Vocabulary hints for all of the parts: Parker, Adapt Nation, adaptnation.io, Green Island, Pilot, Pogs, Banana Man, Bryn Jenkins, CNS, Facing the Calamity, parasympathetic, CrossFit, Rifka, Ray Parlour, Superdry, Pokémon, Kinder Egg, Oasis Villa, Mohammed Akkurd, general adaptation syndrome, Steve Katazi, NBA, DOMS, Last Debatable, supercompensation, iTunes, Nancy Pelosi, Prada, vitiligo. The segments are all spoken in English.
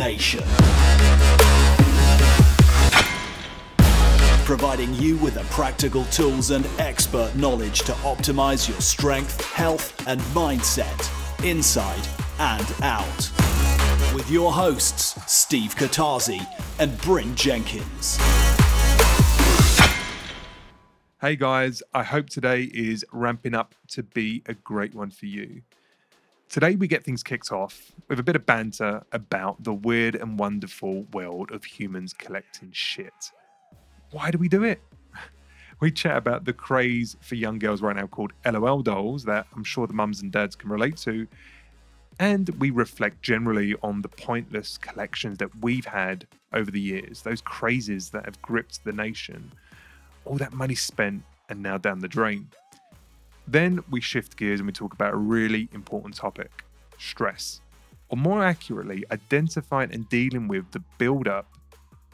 Nation. Providing you with the practical tools and expert knowledge to optimize your strength, health, and mindset, inside and out. With your hosts, Steve Katazi and Bryn Jenkins. Hey guys, I hope today is ramping up to be a great one for you. Today we get things kicked off with a bit of banter about the weird and wonderful world of humans collecting shit. Why do we do it? We chat about the craze for young girls right now called LOL dolls that I'm sure the mums and dads can relate to. And we reflect generally on the pointless collections that we've had over the years, those crazes that have gripped the nation. All that money spent and now down the drain. Then we shift gears and we talk about a really important topic, stress. Or more accurately, identifying and dealing with the buildup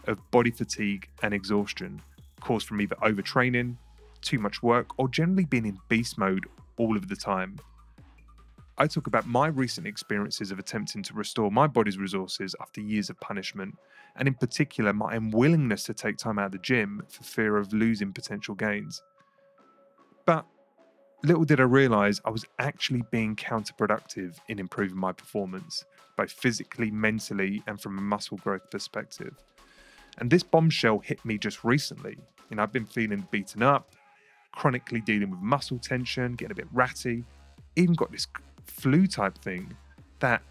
of body fatigue and exhaustion caused from either overtraining, too much work, or generally being in beast mode all of the time. I talk about my recent experiences of attempting to restore my body's resources after years of punishment, and in particular, my unwillingness to take time out of the gym for fear of losing potential gains. But little did I realise I was actually being counterproductive in improving my performance, both physically, mentally, and from a muscle growth perspective. And this bombshell hit me just recently. You know, I've been feeling beaten up, chronically dealing with muscle tension, getting a bit ratty, even got this flu type thing that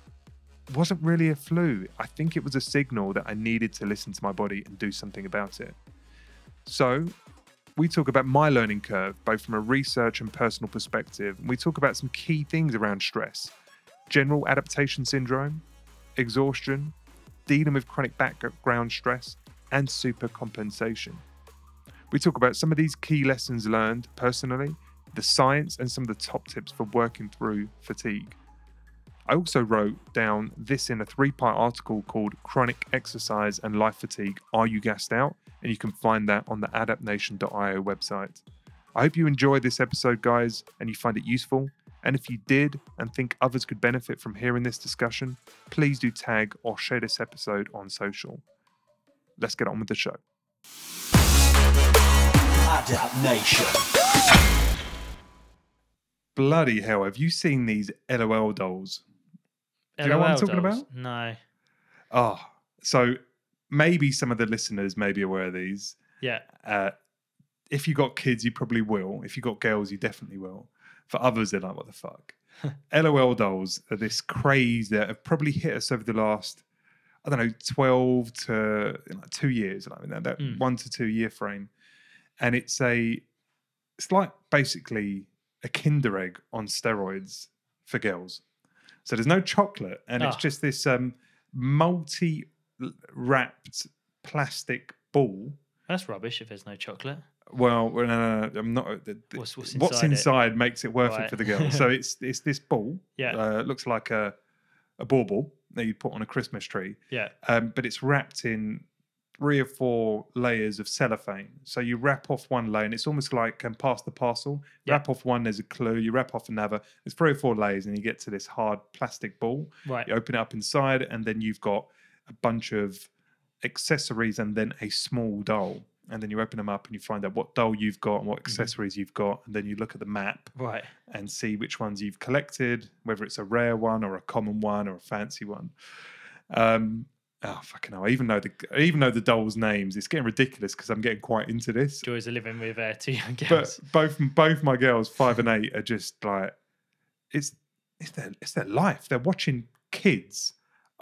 wasn't really a flu. I think it was a signal that I needed to listen to my body and do something about it. So we talk about my learning curve, both from a research and personal perspective. And we talk about some key things around stress, general adaptation syndrome, exhaustion, dealing with chronic background stress, and supercompensation. We talk about some of these key lessons learned personally, the science, and some of the top tips for working through fatigue. I also wrote down this in a 3-part article called Chronic Exercise and Life Fatigue, Are You Gassed Out? And you can find that on the adaptnation.io website. I hope you enjoyed this episode, guys, and you find it useful. And if you did and think others could benefit from hearing this discussion, please do tag or share this episode on social. Let's get on with the show. Adapt Nation. Bloody hell, have you seen these LOL dolls? Do you know what I'm talking about? No. Oh, so maybe some of the listeners may be aware of these. Yeah. If you got kids, you probably will. If you got girls, you definitely will. For others, they're like, what the fuck? LOL dolls are this craze that have probably hit us over the last, 12 to 2 years. I mean, that 1 to 2 year frame. And it's like basically a Kinder Egg on steroids for girls. So there's no chocolate, and it's just this multi-wrapped plastic ball. That's rubbish if there's no chocolate. Well, no, I'm not. What's inside makes it worth it for the girls. So it's this ball. Yeah, looks like a bauble that you put on a Christmas tree. Yeah, but it's wrapped in 3 or 4 layers of cellophane. So you wrap off one layer, and it's almost like pass the parcel. Yep. Wrap off one, there's a clue. You wrap off another. There's 3 or 4 layers, and you get to this hard plastic ball. Right. You open it up inside, and then you've got a bunch of accessories and then a small doll. And then you open them up, and you find out what doll you've got and what accessories you've got. And then you look at the map and see which ones you've collected, whether it's a rare one or a common one or a fancy one. Oh, fucking hell. Even though the dolls' names, it's getting ridiculous because I'm getting quite into this. Joys are living with 2 young girls. But both my girls, 5 and 8, are just like, it's their life. They're watching kids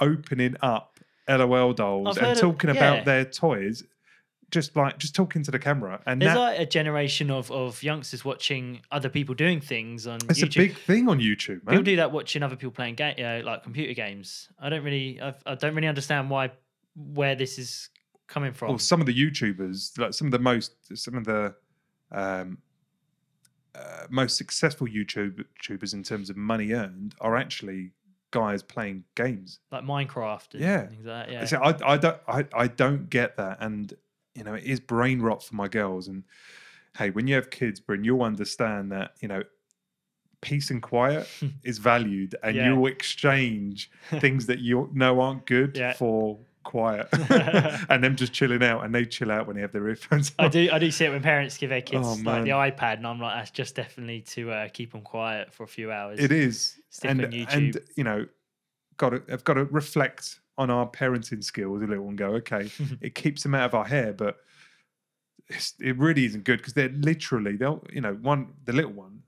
opening up LOL dolls and talking about their toys, just talking to the camera. And there's like a generation of youngsters watching other people doing things on YouTube. It's a big thing on YouTube, man. People do that watching other people playing like computer games. I don't really understand where this is coming from. Well, some of the YouTubers, like some of the most successful YouTubers in terms of money earned, are actually guys playing games like Minecraft. And things like that, yeah. So I don't get that, and it is brain rot for my girls. And hey, when you have kids, Bryn, you'll understand that, peace and quiet is valued, and yeah. you'll exchange things that you know aren't good yeah. for quiet and them just chilling out, and they chill out when they have their earphones on. I do see it when parents give their kids like the iPad, and I'm like, that's just definitely to keep them quiet for a few hours. It is. Stick on YouTube. And you know, I've got to reflect on our parenting skills a little and go, okay, it keeps them out of our hair, but it really isn't good, because they'll you know, the little one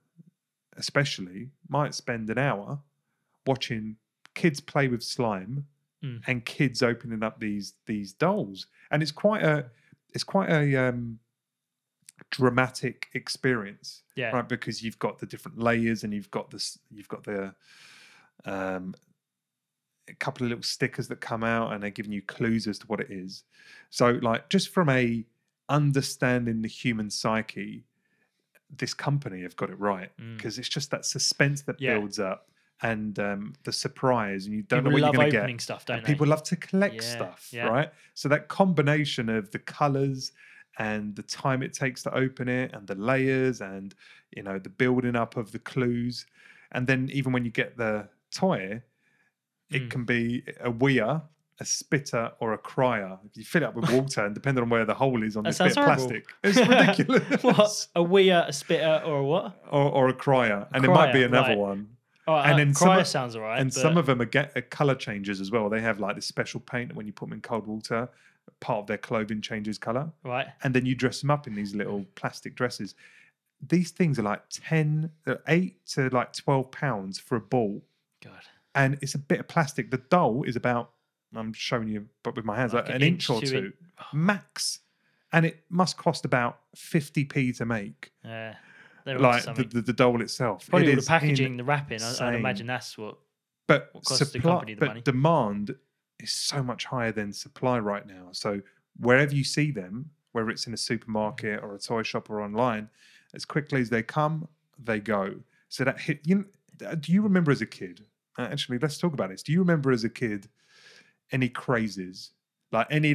especially might spend an hour watching kids play with slime and kids opening up these dolls, and it's quite a dramatic experience, yeah, right? Because you've got the different layers, and you've got the a couple of little stickers that come out, and they're giving you clues as to what it is. So, like, just from a understanding the human psyche, this company have got it right, because it's just that suspense that yeah. builds up, and the surprise, and you don't know what you're going to get. Stuff, don't they? People love to collect yeah. stuff, yeah. right? So that combination of the colours and the time it takes to open it, and the layers, and you know, the building up of the clues, and then even when you get the toy, it can be a wheeler, a spitter, or a crier. If you fill it up with water, and depending on where the hole is on this bit of plastic, it's ridiculous. What? A wheeler, a spitter, or a what? Or a crier, and it might be another right. one. Oh, and then crier sounds all right. And some of them are color changes as well. They have like this special paint that when you put them in cold water, part of their clothing changes color. Right. And then you dress them up in these little plastic dresses. These things are like £8 to £12 for a ball. God. And it's a bit of plastic. The doll is about, I'm showing you but with my hands, like an inch or two max. And it must cost about 50p to make. Yeah. Like the doll itself. Probably all the packaging, the wrapping. I'd imagine that's what costs the company the money. But demand is so much higher than supply right now. So wherever you see them, whether it's in a supermarket or a toy shop or online, as quickly as they come, they go. So that hit. You know, do you remember as a kid? Actually, let's talk about this. Do you remember as a kid any crazes, like any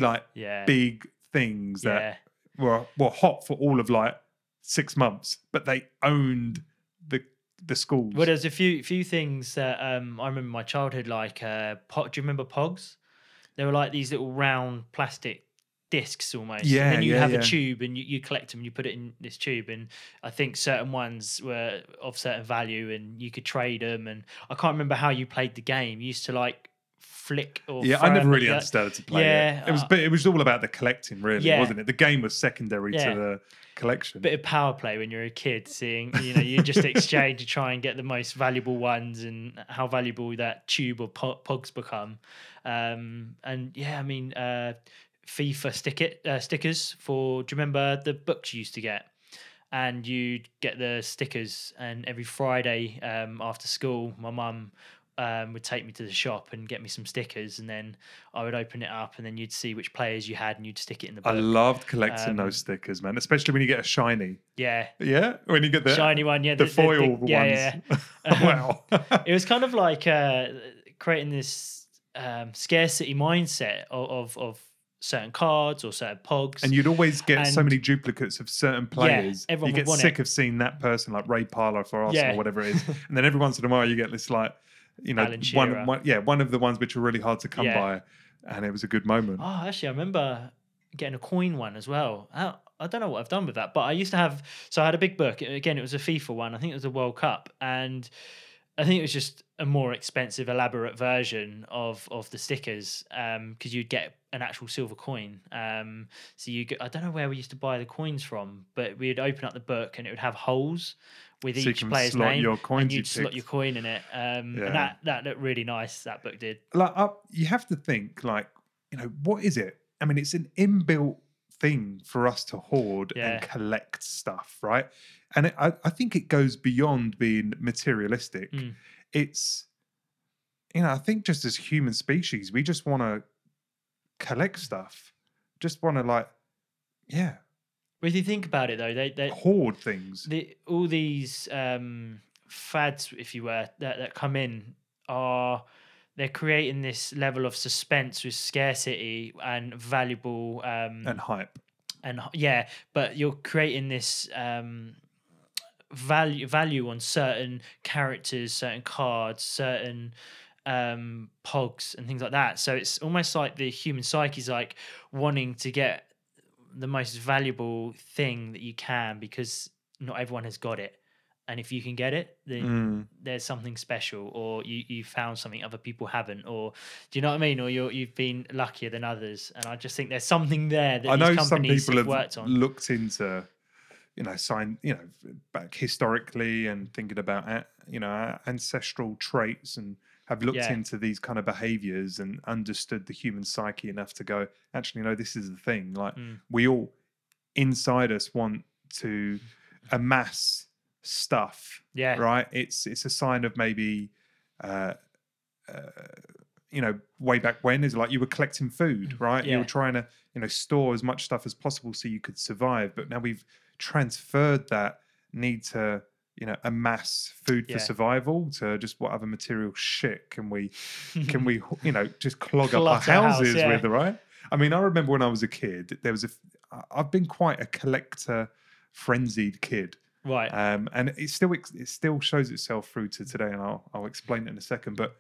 big things that were hot for all of 6 months, but they owned the schools? Well, there's a few things that I remember in my childhood, like do you remember Pogs? They were like these little round plastic discs almost. Yeah, and then you have a tube, and you collect them, and you put it in this tube, and I think certain ones were of certain value, and you could trade them, and I can't remember how you played the game. You used to flick or I never really understood how to play it. It was all about the collecting, really, wasn't it? The game was secondary to the collection. Bit of power play when you're a kid, seeing, you know, you just exchange to try and get the most valuable ones, and how valuable that tube or Pogs become. FIFA stickers for. Do you remember the books you used to get? And you'd get the stickers, and every Friday after school, my mum would take me to the shop and get me some stickers, and then I would open it up, and then you'd see which players you had, and you'd stick it in the book. I loved collecting those stickers, man, especially when you get a shiny. Yeah. Yeah? When you get the shiny one, yeah. The foil ones. Yeah, yeah. Wow. It was kind of like creating this scarcity mindset of certain cards or certain Pogs, and you'd always get so many duplicates of certain players. Everyone you get sick of seeing that person, like Ray Parlour for Arsenal or whatever it is, and then every once in a while you get this, like, you know, one of the ones which are really hard to come by, and it was a good moment. Oh, actually, I remember getting a coin one as well. I don't know what I've done with that, but I used to have. So I had a big book. Again, it was a FIFA one. I think it was a World Cup, and I think it was just a more expensive, elaborate version of the stickers, because you'd get an actual silver coin. So you I don't know where we used to buy the coins from, but we'd open up the book, and it would have holes with each player's name, and you'd slot your coin in it. And that looked really nice, that book did. You have to think, you know, what is it? I mean, it's an inbuilt thing for us to hoard and collect stuff, right? And I think it goes beyond being materialistic. It's, you know, I think just as human species, we just want to collect stuff, just want to if you think about it, though, they hoard things. All these fads, if you were, that come in, they're creating this level of suspense with scarcity and valuable and hype, and but you're creating this value on certain characters, certain cards, certain Pogs and things like that. So it's almost like the human psyche is like wanting to get the most valuable thing that you can, because not everyone has got it. And if you can get it, then there's something special, or you found something other people haven't, or do you know what I mean? Or you've been luckier than others. And I just think there's something there that I know these companies some people have worked on. Looked into, back historically and thinking about, ancestral traits, and have looked into these kind of behaviors and understood the human psyche enough to go, actually, no, this is the thing. Like we all inside us want to amass stuff, right? It's a sign of maybe way back when is like you were collecting food, right? You were trying to store as much stuff as possible so you could survive, but now we've transferred that need to amass food for survival to just what other material shit can we just clog up our houses with, right? I mean, I remember when I was a kid, I've been quite a collector frenzied kid. Right, and it still shows itself through to today, and I'll explain it in a second. But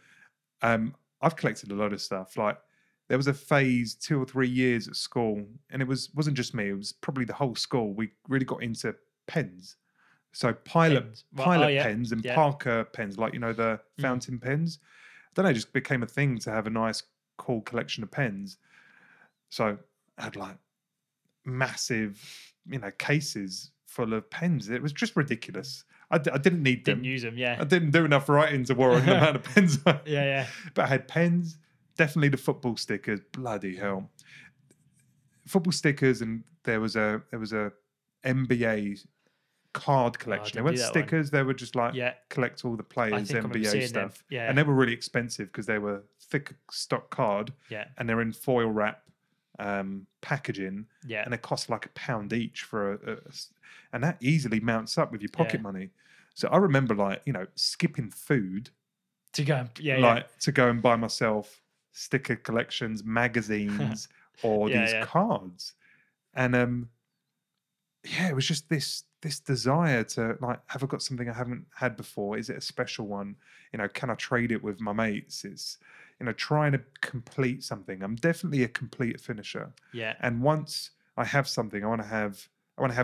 I've collected a lot of stuff. Like there was a phase 2 or 3 years at school, and it wasn't just me; it was probably the whole school. We really got into pens, so Pilot pens and Parker pens, like the fountain pens. I don't know, it just became a thing to have a nice, cool collection of pens. So I had like massive, cases full of pens. It was just ridiculous. I didn't need them. Didn't use them, I didn't do enough writing to warrant the amount of pens. But I had pens, definitely the football stickers, bloody hell. Football stickers, and there was a NBA card collection. They weren't stickers, they were just like collect all the players, NBA stuff. Yeah. And they were really expensive because they were thick stock card and they're in foil wrap packaging, and it costs like £1 each for and that easily mounts up with your pocket money. So I remember skipping food to go to go and buy myself sticker collections, magazines, or these cards, and it was just this desire to have I got something I haven't had before? Is it a special one? Can I trade it with my mates? It's trying to complete something. I'm definitely a complete finisher. Yeah. And once I have something, I want to have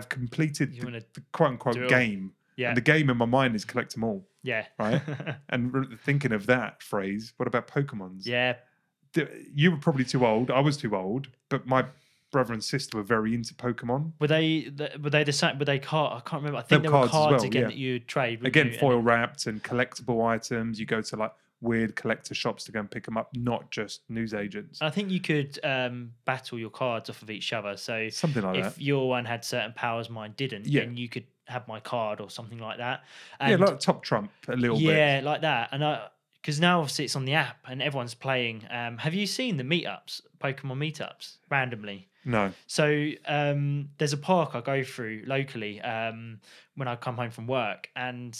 completed the quote unquote game. Yeah. And the game in my mind is collect them all. Yeah. Right. And thinking of that phrase, what about Pokemons? Yeah. You were probably too old. I was too old, but my brother and sister were very into Pokemon. Were they the same? Were they cards? I can't remember. I think there were cards again that you trade. Again, foil wrapped and collectible items. You go to weird collector shops to go and pick them up, not just newsagents. I think you could battle your cards off of each other. So something like that. If your one had certain powers, mine didn't, then you could have my card or something like that. And like Top Trump a little bit. Yeah, like that. And because now obviously it's on the app and everyone's playing. Have you seen the meetups, Pokemon meetups, randomly? No. So there's a park I go through locally when I come home from work, and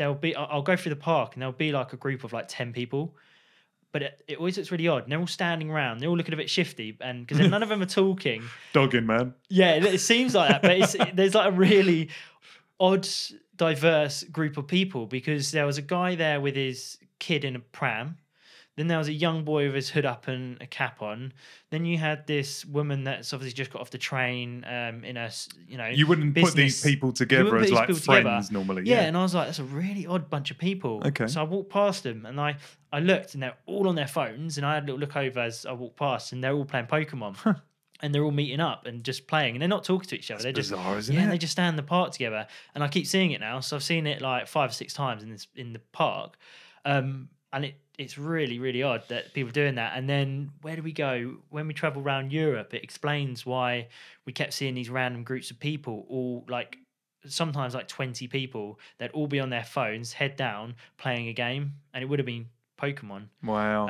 I'll go through the park and there'll be a group of 10 people, but it always looks really odd. And they're all standing around. They're all looking a bit shifty, and because none of them are talking. Dogging, man. Yeah, it seems like that, but there's a really odd, diverse group of people, because there was a guy there with his kid in a pram. Then there was a young boy with his hood up and a cap on. Then you had this woman that's obviously just got off the train in a You wouldn't business. Put these people together as friends together. Normally. Yeah, and I was like, that's a really odd bunch of people. Okay. So I walked past them and I looked, and they're all on their phones, and I had a little look over as I walked past, and they're all playing Pokemon. Huh. And they're all meeting up and just playing, and they're not talking to each other. That's bizarre, isn't it? Yeah, they just stand in the park together. And I keep seeing it now, so I've seen it 5 or 6 times in the park. And it's really, really odd that people are doing that. And then where do we go? When we travel around Europe, it explains why we kept seeing these random groups of people, all sometimes 20 people, that all be on their phones, head down, playing a game. And it would have been Pokemon. Wow.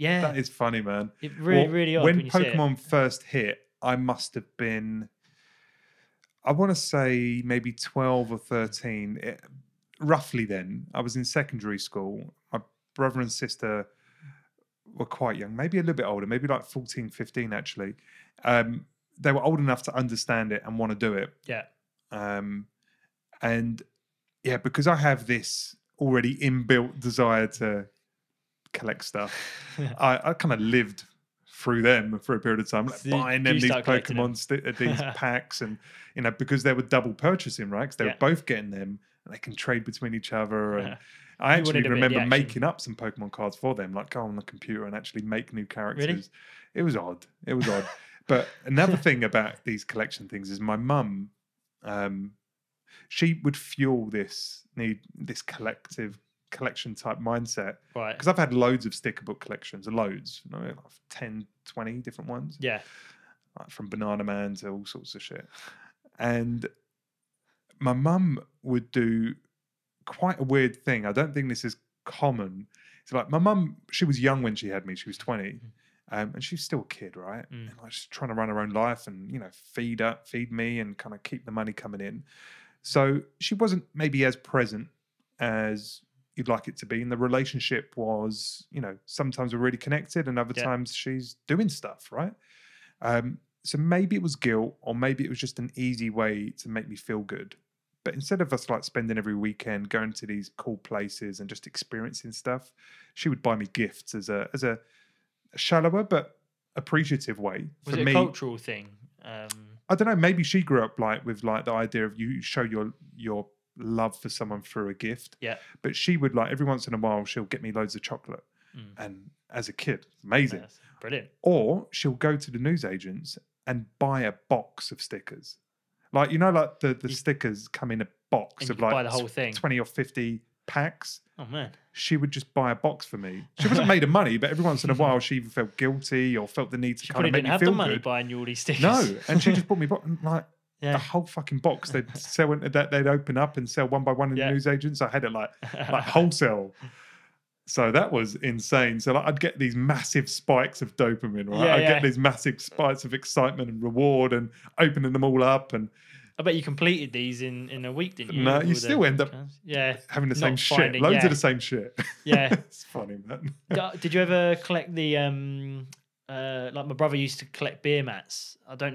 That is funny, man. It really, really odd. When Pokemon first hit, I must have been, I want to say maybe 12 or 13. Roughly then. I was in secondary school. Brother and sister were quite young, maybe a little bit older, maybe 14, 15 actually. They were old enough to understand it and want to do it. Yeah. And Yeah, because I have this already inbuilt desire to collect stuff. I kind of lived through them for a period of time, like so buying them these Pokemon, these packs, and you know, because they were double purchasing, right? Because they were both getting them, and they can trade between each other. And I actually remember making up some Pokemon cards for them, like go on the computer and actually make new characters. Really? It was odd. But another thing about these collection things is my mum, she would fuel this need, this collection type mindset. Right. Because I've had loads of sticker book collections, loads, you know, like 10, 20 different ones. Yeah. Like from Banana Man to all sorts of shit. And my mum would do quite a weird thing. I don't think this is common. It's like my mum, she was young when she had me. She was 20. Mm-hmm. And she's still a kid, right? Mm. And like she's trying to run her own life and, you know, feed me and kind of keep the money coming in. So she wasn't maybe as present as you'd like it to be. And the relationship was, you know, sometimes we're really connected and other times she's doing stuff, right? So maybe it was guilt or maybe it was just an easy way to make me feel good. But instead of us like spending every weekend going to these cool places and just experiencing stuff, she would buy me gifts as a shallower but appreciative way. Was it a cultural thing? I don't know, maybe she grew up like with like the idea of you show your love for someone through a gift. Yeah. But she would like every once in a while she'll get me loads of chocolate. Mm. And as a kid, amazing. Yes. Brilliant. Or she'll go to the newsagents and buy a box of stickers. Like, you know, like the stickers come in a box and of like buy the whole thing. 20 or 50 packs. Oh man. She would just buy a box for me. She wasn't made of money, but every once in a while she even felt guilty or felt the need to kind of make me feel good. She probably didn't have the money buying you all these stickers. No, and she just bought me like the whole fucking box. They'd sell that they'd open up and sell one by one in the newsagents. I had it like wholesale. So that was insane. So like, I'd get these massive spikes of dopamine, right? Yeah, I'd get these massive spikes of excitement and reward and opening them all up. And I bet you completed these in a week, didn't you? No, you still end up having the same shit. Loads of the same shit. Yeah. It's funny, man. Did you ever collect the... like my brother used to collect beer mats. I don't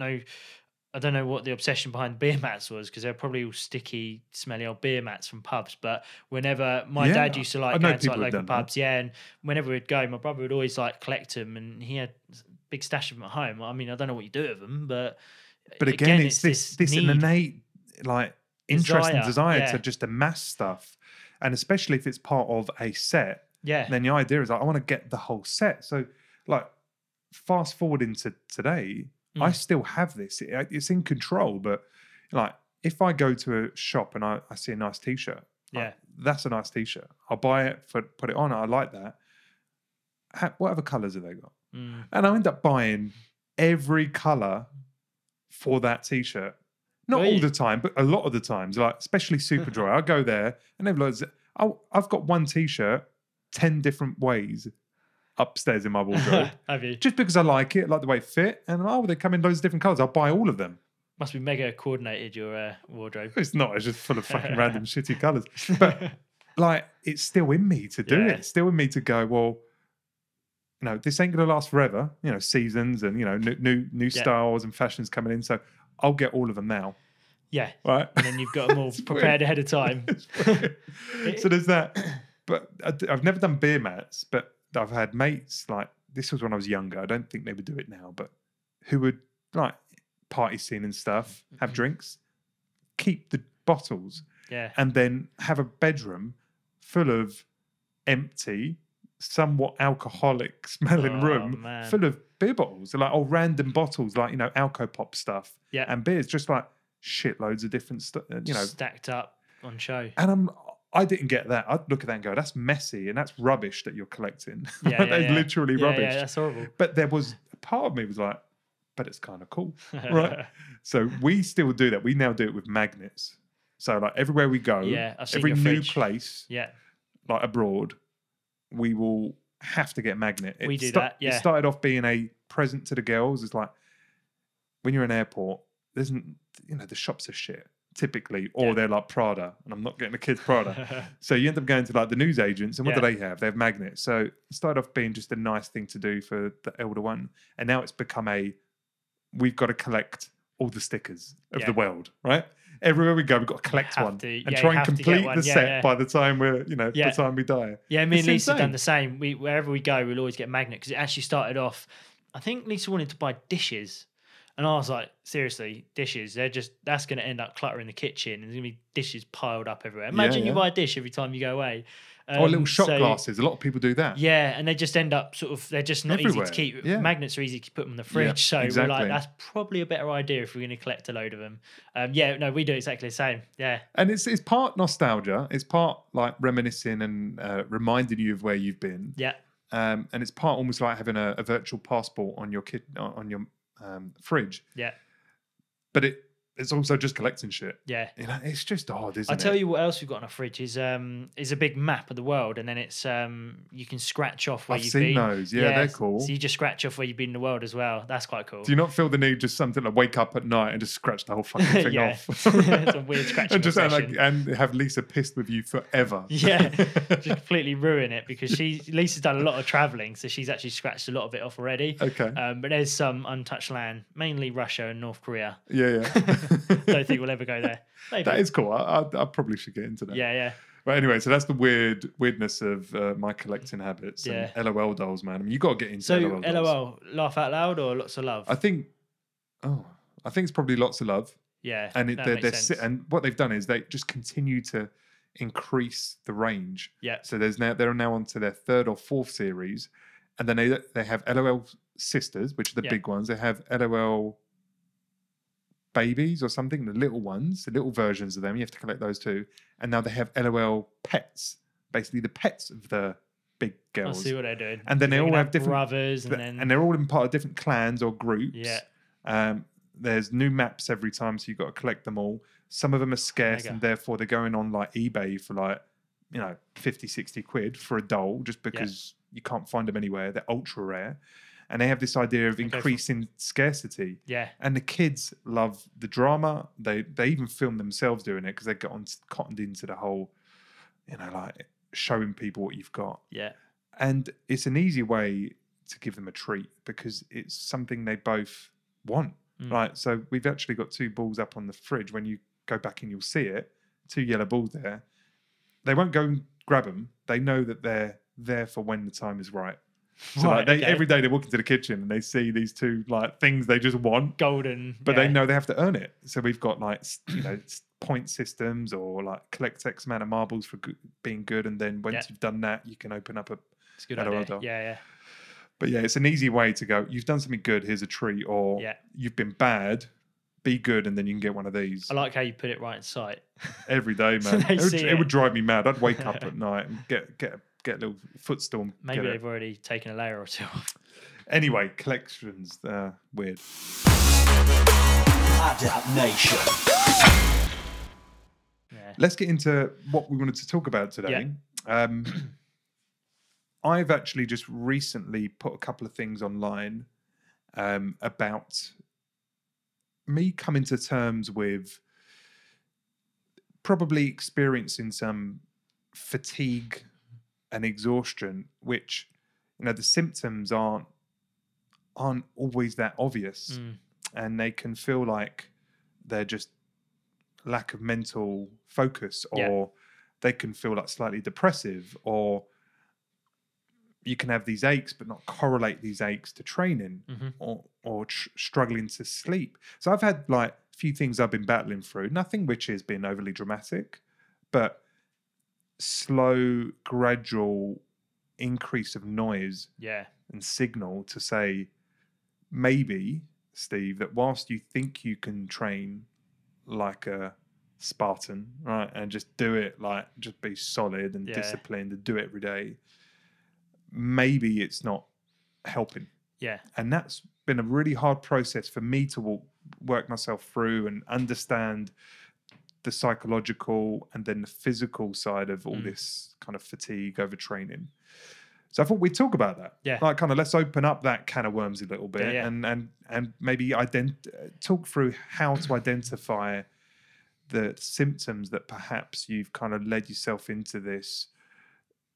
know what the obsession behind beer mats was because they're probably all sticky, smelly old beer mats from pubs. But whenever my dad used to like go to like local pubs, and whenever we'd go, my brother would always like collect them, and he had a big stash of them at home. I mean, I don't know what you do with them, but again it's this innate like interest and desire to just amass stuff, and especially if it's part of a set. Yeah. Then the idea is like I want to get the whole set. So like fast forward into today. I still have this. It's in control, but like if I go to a shop and I see a nice T-shirt, that's a nice T-shirt. I'll buy it, put it on. I like that. What other colours have they got? Mm. And I end up buying every colour for that T-shirt. Not all the time, but a lot of the times. Like especially Superdry, I go there and they've loads. Oh, I've got one T-shirt 10 different ways. Upstairs in my wardrobe. Have you? Just because I like it, like the way it fit, and they come in loads of different colours. I'll buy all of them. Must be mega coordinated, your wardrobe. It's not. It's just full of fucking random shitty colours. But like, it's still in me to do it. It's still in me to go, well, you know, this ain't going to last forever. You know, seasons and, you know, new styles and fashions coming in. So I'll get all of them now. Yeah. Right? And then you've got them all prepared ahead of time. So there's that. But I've never done beer mats, but I've had mates, like this was when I was younger, I don't think they would do it now, but who would like party scene and stuff, have drinks, keep the bottles, and then have a bedroom full of empty, somewhat alcoholic smelling room, man. Full of beer bottles, like all random bottles, like, you know, alco-pop stuff and beers, just like shitloads of different stuff, you know, stacked up on show. And I didn't get that. I'd look at that and go, that's messy and that's rubbish that you're collecting. Yeah, that's literally rubbish. Yeah, that's horrible. But there was a part of me was like, but it's kind of cool, right? So we still do that. We now do it with magnets. So like everywhere we go, every new place, like abroad, we will have to get a magnet. It started off being a present to the girls. It's like when you're in an airport, there's, you know, the shops are shit. Typically, or they're like Prada, and I'm not getting a kid's Prada. So you end up going to like the newsagents, and what do they have? They have magnets. So it started off being just a nice thing to do for the elder one, and now it's become we've got to collect all the stickers of the world, right? Everywhere we go, we've got to collect one and try and complete the set by the time we're, you know, the time we die. Yeah, me and Lisa have done the same. We, wherever we go, we'll always get magnet because it actually started off, I think Lisa wanted to buy dishes. And I was like, seriously, dishes, they're just, that's going to end up cluttering the kitchen and there's going to be dishes piled up everywhere. Imagine you buy a dish every time you go away. Or little shot glasses. A lot of people do that. Yeah, and they just end up sort of, they're just not everywhere. Easy to keep. Yeah. Magnets are easy to put them in the fridge. Yeah, so exactly. We're like, that's probably a better idea if we're going to collect a load of them. Yeah, no, we do exactly the same. Yeah. And it's part nostalgia. It's part like reminiscing and reminding you of where you've been. Yeah. And it's part almost like having a virtual passport on your kid, on your fridge. Yeah. But it's also just collecting shit. Yeah. You know, it's just odd, isn't it? I'll tell you what else we've got on a fridge is a big map of the world, and then it's you can scratch off where you've been. I've seen those. Yeah, they're cool. So you just scratch off where you've been in the world as well. That's quite cool. Do you not feel the need just something like wake up at night and just scratch the whole fucking thing off? It's a weird scratching obsession. And have Lisa pissed with you forever. Yeah. Just completely ruin it because Lisa's done a lot of travelling, so she's actually scratched a lot of it off already. Okay. But there's some untouched land, mainly Russia and North Korea. Yeah. Don't think we'll ever go there. Maybe. That is cool. I probably should get into that. Yeah. But anyway, so that's the weirdness of my collecting habits. Yeah. And LOL dolls, man. I mean, you got to get into LOL dolls. So LOL, laugh out loud or lots of love? I think it's probably lots of love. Yeah, and they're sense. And what they've done is they just continue to increase the range. Yeah. So they're now onto their third or fourth series, and then they have LOL sisters, which are the big ones. They have LOL babies or something, the little ones, the little versions of them. You have to collect those too. And now they have LOL pets, basically the pets of the big girls. I see what they're doing. And then they all have different brothers, and they're all in part of different clans or groups. Yeah. There's new maps every time, so you've got to collect them all. Some of them are scarce, and therefore they're going on like eBay for like, you know, 50, 60 quid for a doll, just because you can't find them anywhere. They're ultra rare. And they have this idea of increasing scarcity. Yeah. And the kids love the drama. They even film themselves doing it because they cottoned into the whole, you know, like showing people what you've got. Yeah. And it's an easy way to give them a treat because it's something they both want. Mm. Right. So we've actually got two balls up on the fridge. When you go back and you'll see it, two yellow balls there. They won't go and grab them. They know that they're there for when the time is right. So right, like every day they walk into the kitchen and they see these two like things they just want, golden, but they know they have to earn it. So we've got like, you know, point systems or like collect X amount of marbles for being good, and then once you've done that, you can open up a. It's a good idea. Doll. Yeah. But yeah, it's an easy way to go. You've done something good. Here's a treat, or you've been bad. Be good, and then you can get one of these. I like how you put it right in sight. Every day, man. So it would drive me mad. I'd wake up at night and get a little footstorm. Maybe they've already taken a layer or two off. Anyway, collections, weird. Adapt Nation. Yeah. Let's get into what we wanted to talk about today. Yeah. I've actually just recently put a couple of things online about me coming to terms with probably experiencing some fatigue and exhaustion, which, you know, the symptoms aren't always that obvious, and they can feel like they're just lack of mental focus, or they can feel like slightly depressive, or you can have these aches but not correlate these aches to training, or struggling to sleep. So I've had like a few things I've been battling through, nothing which has been overly dramatic, but slow, gradual increase of noise and signal to say, maybe, Steve, that whilst you think you can train like a Spartan, right, and just do it, like just be solid and disciplined and do it every day, maybe it's not helping. Yeah. And that's been a really hard process for me to work myself through and understand the psychological and then the physical side of all this kind of fatigue, overtraining. So I thought we'd talk about that. Yeah. Like kind of let's open up that can of worms a little bit and maybe talk through how to identify the symptoms that perhaps you've kind of led yourself into this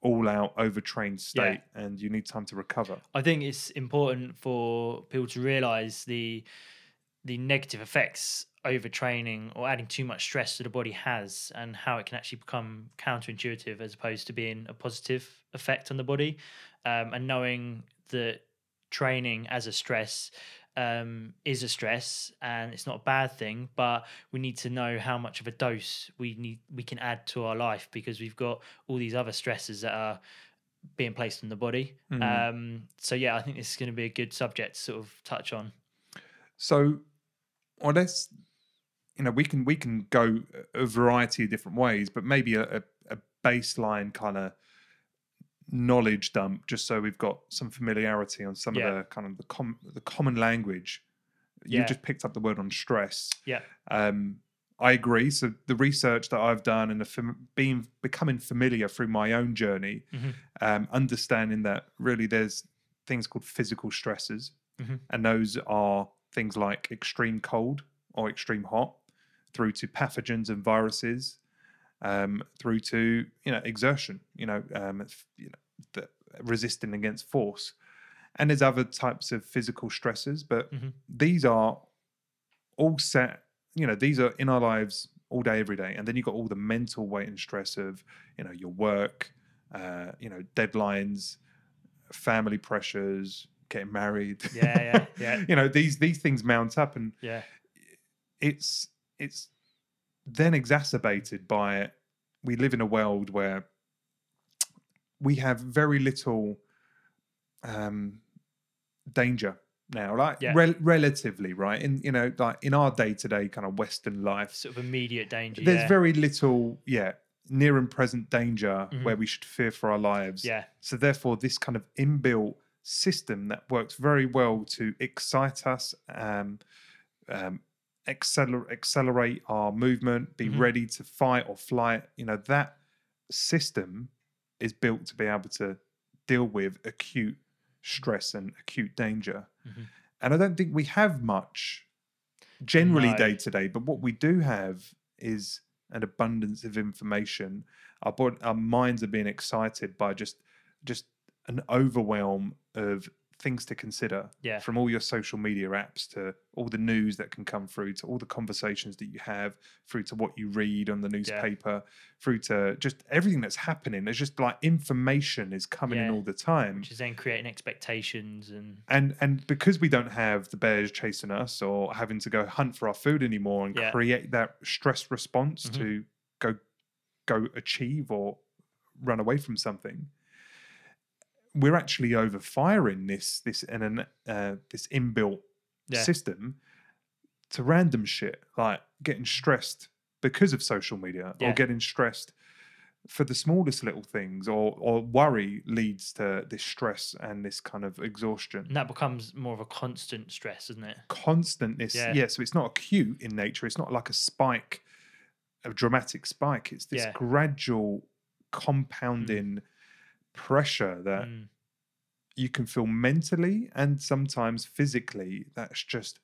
all-out overtrained state and you need time to recover. I think it's important for people to realise the the negative effects overtraining or adding too much stress to the body has, and how it can actually become counterintuitive as opposed to being a positive effect on the body. And knowing that training as a stress is a stress, and it's not a bad thing, but we need to know how much of a dose we can add to our life, because we've got all these other stresses that are being placed on the body. Mm-hmm. So yeah, I think this is going to be a good subject to sort of touch on. So, well, let's, you know, we can go a variety of different ways, but maybe a baseline kind of knowledge dump, just so we've got some familiarity on some of the kind of the common language. You just picked up the word on stress. Yeah. I agree. So the research that I've done and becoming familiar through my own journey, mm-hmm. Understanding that really there's things called physical stresses, mm-hmm. and those are things like extreme cold or extreme hot, through to pathogens and viruses, through to exertion, resisting against force, and there's other types of physical stresses. But mm-hmm. these are all set. These are in our lives all day, every day. And then you've got all the mental weight and stress of, your work, deadlines, family pressures, getting married. Yeah. These things mount up, and it's then exacerbated by, we live in a world where we have very little danger now, relatively, right? In in our day-to-day kind of Western life, sort of immediate danger, there's very little near and present danger, mm-hmm. where we should fear for our lives, so therefore this kind of inbuilt system that works very well to excite us, accelerate our movement, be mm-hmm. ready to fight or flight, that system is built to be able to deal with acute stress and acute danger, mm-hmm. and I don't think we have much generally day to day, but what we do have is an abundance of information. Our minds are being excited by just an overwhelm of things to consider, from all your social media apps to all the news that can come through, to all the conversations that you have, through to what you read on the newspaper, through to just everything that's happening. There's just like information is coming in all the time, which is then creating expectations, and because we don't have the bears chasing us or having to go hunt for our food anymore, and create that stress response, mm-hmm. to go achieve or run away from something, we're actually overfiring this inbuilt system to random shit, like getting stressed because of social media, or getting stressed for the smallest little things, or worry leads to this stress and this kind of exhaustion. And that becomes more of a constant stress, isn't it? Constantness, so it's not acute in nature. It's not like a dramatic spike. It's this gradual compounding pressure that you can feel mentally and sometimes physically, that's just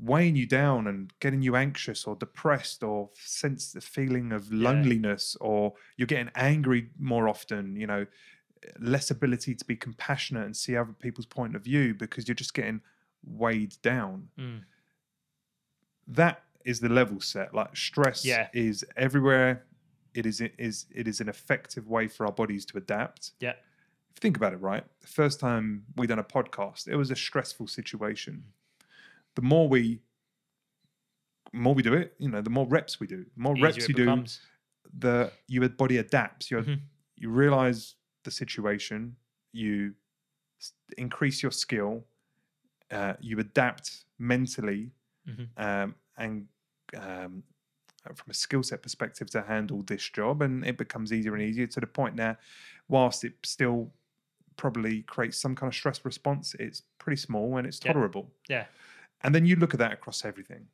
weighing you down and getting you anxious or depressed, or sense the feeling of loneliness, or you're getting angry more often, less ability to be compassionate and see other people's point of view because you're just getting weighed down. That is the level set. Like stress is everywhere. It is an effective way for our bodies to adapt. Yeah. Think about it, right? The first time we done a podcast, it was a stressful situation. The more we do it, the more reps we do. The more reps you do, the your body adapts. You realize the situation, you increase your skill, you adapt mentally, and from a skill set perspective to handle this job, and it becomes easier and easier, to the point now, whilst it still probably creates some kind of stress response, it's pretty small and it's tolerable. Yeah. And then you look at that across everything,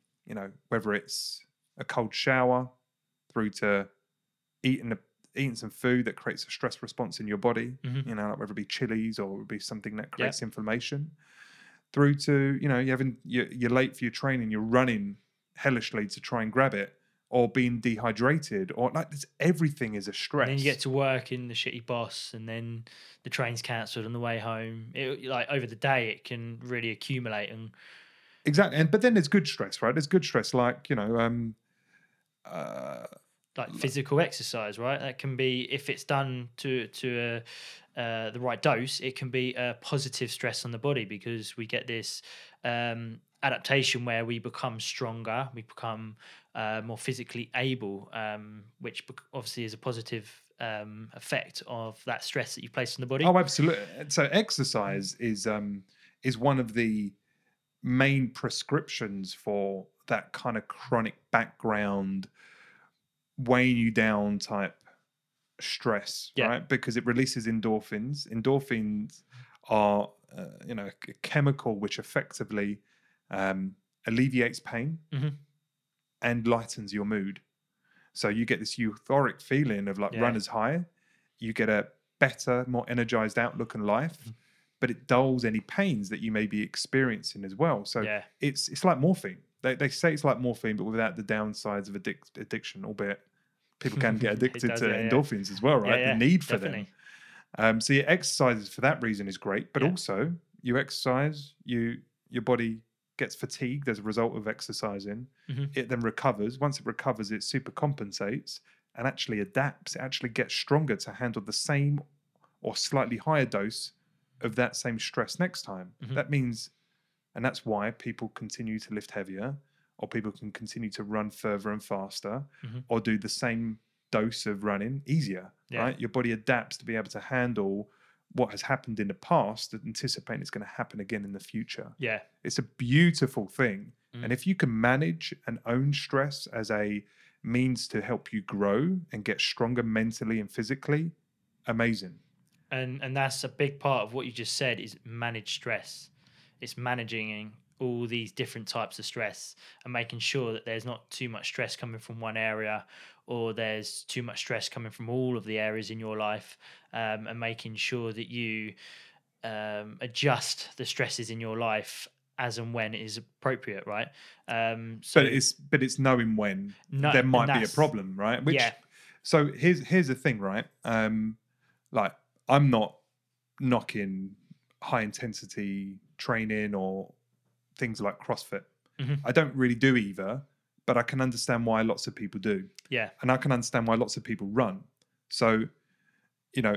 whether it's a cold shower through to eating some food that creates a stress response in your body, whether it be chilies or it would be something that creates inflammation, through to, you're late for your training, you're running hellishly to try and grab it, or being dehydrated, or like this, everything is a stress. And then you get to work in the shitty boss, and then the train's cancelled on the way home. It, over the day, it can really accumulate and Exactly. And but then there's good stress, right? There's good stress, like, you know, like physical exercise, right? That can be, if it's done to the right dose, it can be a positive stress on the body, because we get this adaptation where we become stronger, we become more physically able, which obviously is a positive effect of that stress that you place on the body. Oh, absolutely. So exercise is one of the main prescriptions for that kind of chronic background, weighing you down type stress, yeah, right? Because it releases endorphins. Endorphins are, a chemical which effectively alleviates pain, mm-hmm, and lightens your mood. So you get this euphoric feeling of, like, yeah, runner's high. You get a better, more energized outlook on life, mm-hmm, but it dulls any pains that you may be experiencing as well. So yeah, it's like morphine. They say it's like morphine, but without the downsides of addiction, albeit people can get addicted to endorphins, yeah, as well, right? Yeah, the need for them. So your exercise for that reason is great, but also you exercise, your body gets fatigued as a result of exercising. Mm-hmm. It then recovers. Once it recovers, it super compensates and actually adapts. It actually gets stronger to handle the same or slightly higher dose of that same stress next time. Mm-hmm. That means... And that's why people continue to lift heavier, or people can continue to run further and faster, mm-hmm, or do the same dose of running easier, yeah, right? Your body adapts to be able to handle what has happened in the past, that anticipating it's going to happen again in the future. Yeah. It's a beautiful thing. Mm. And if you can manage and own stress as a means to help you grow and get stronger mentally and physically, amazing. And that's a big part of what you just said, is manage stress. It's managing all these different types of stress and making sure that there's not too much stress coming from one area, or there's too much stress coming from all of the areas in your life, and making sure that you adjust the stresses in your life as and when it is appropriate, right? But it's knowing when there might be a problem, right? So here's the thing, right? Like, I'm not knocking high intensity training or things like CrossFit. Mm-hmm. I don't really do either, but I can understand why lots of people do. Yeah. And I can understand why lots of people run. So, you know,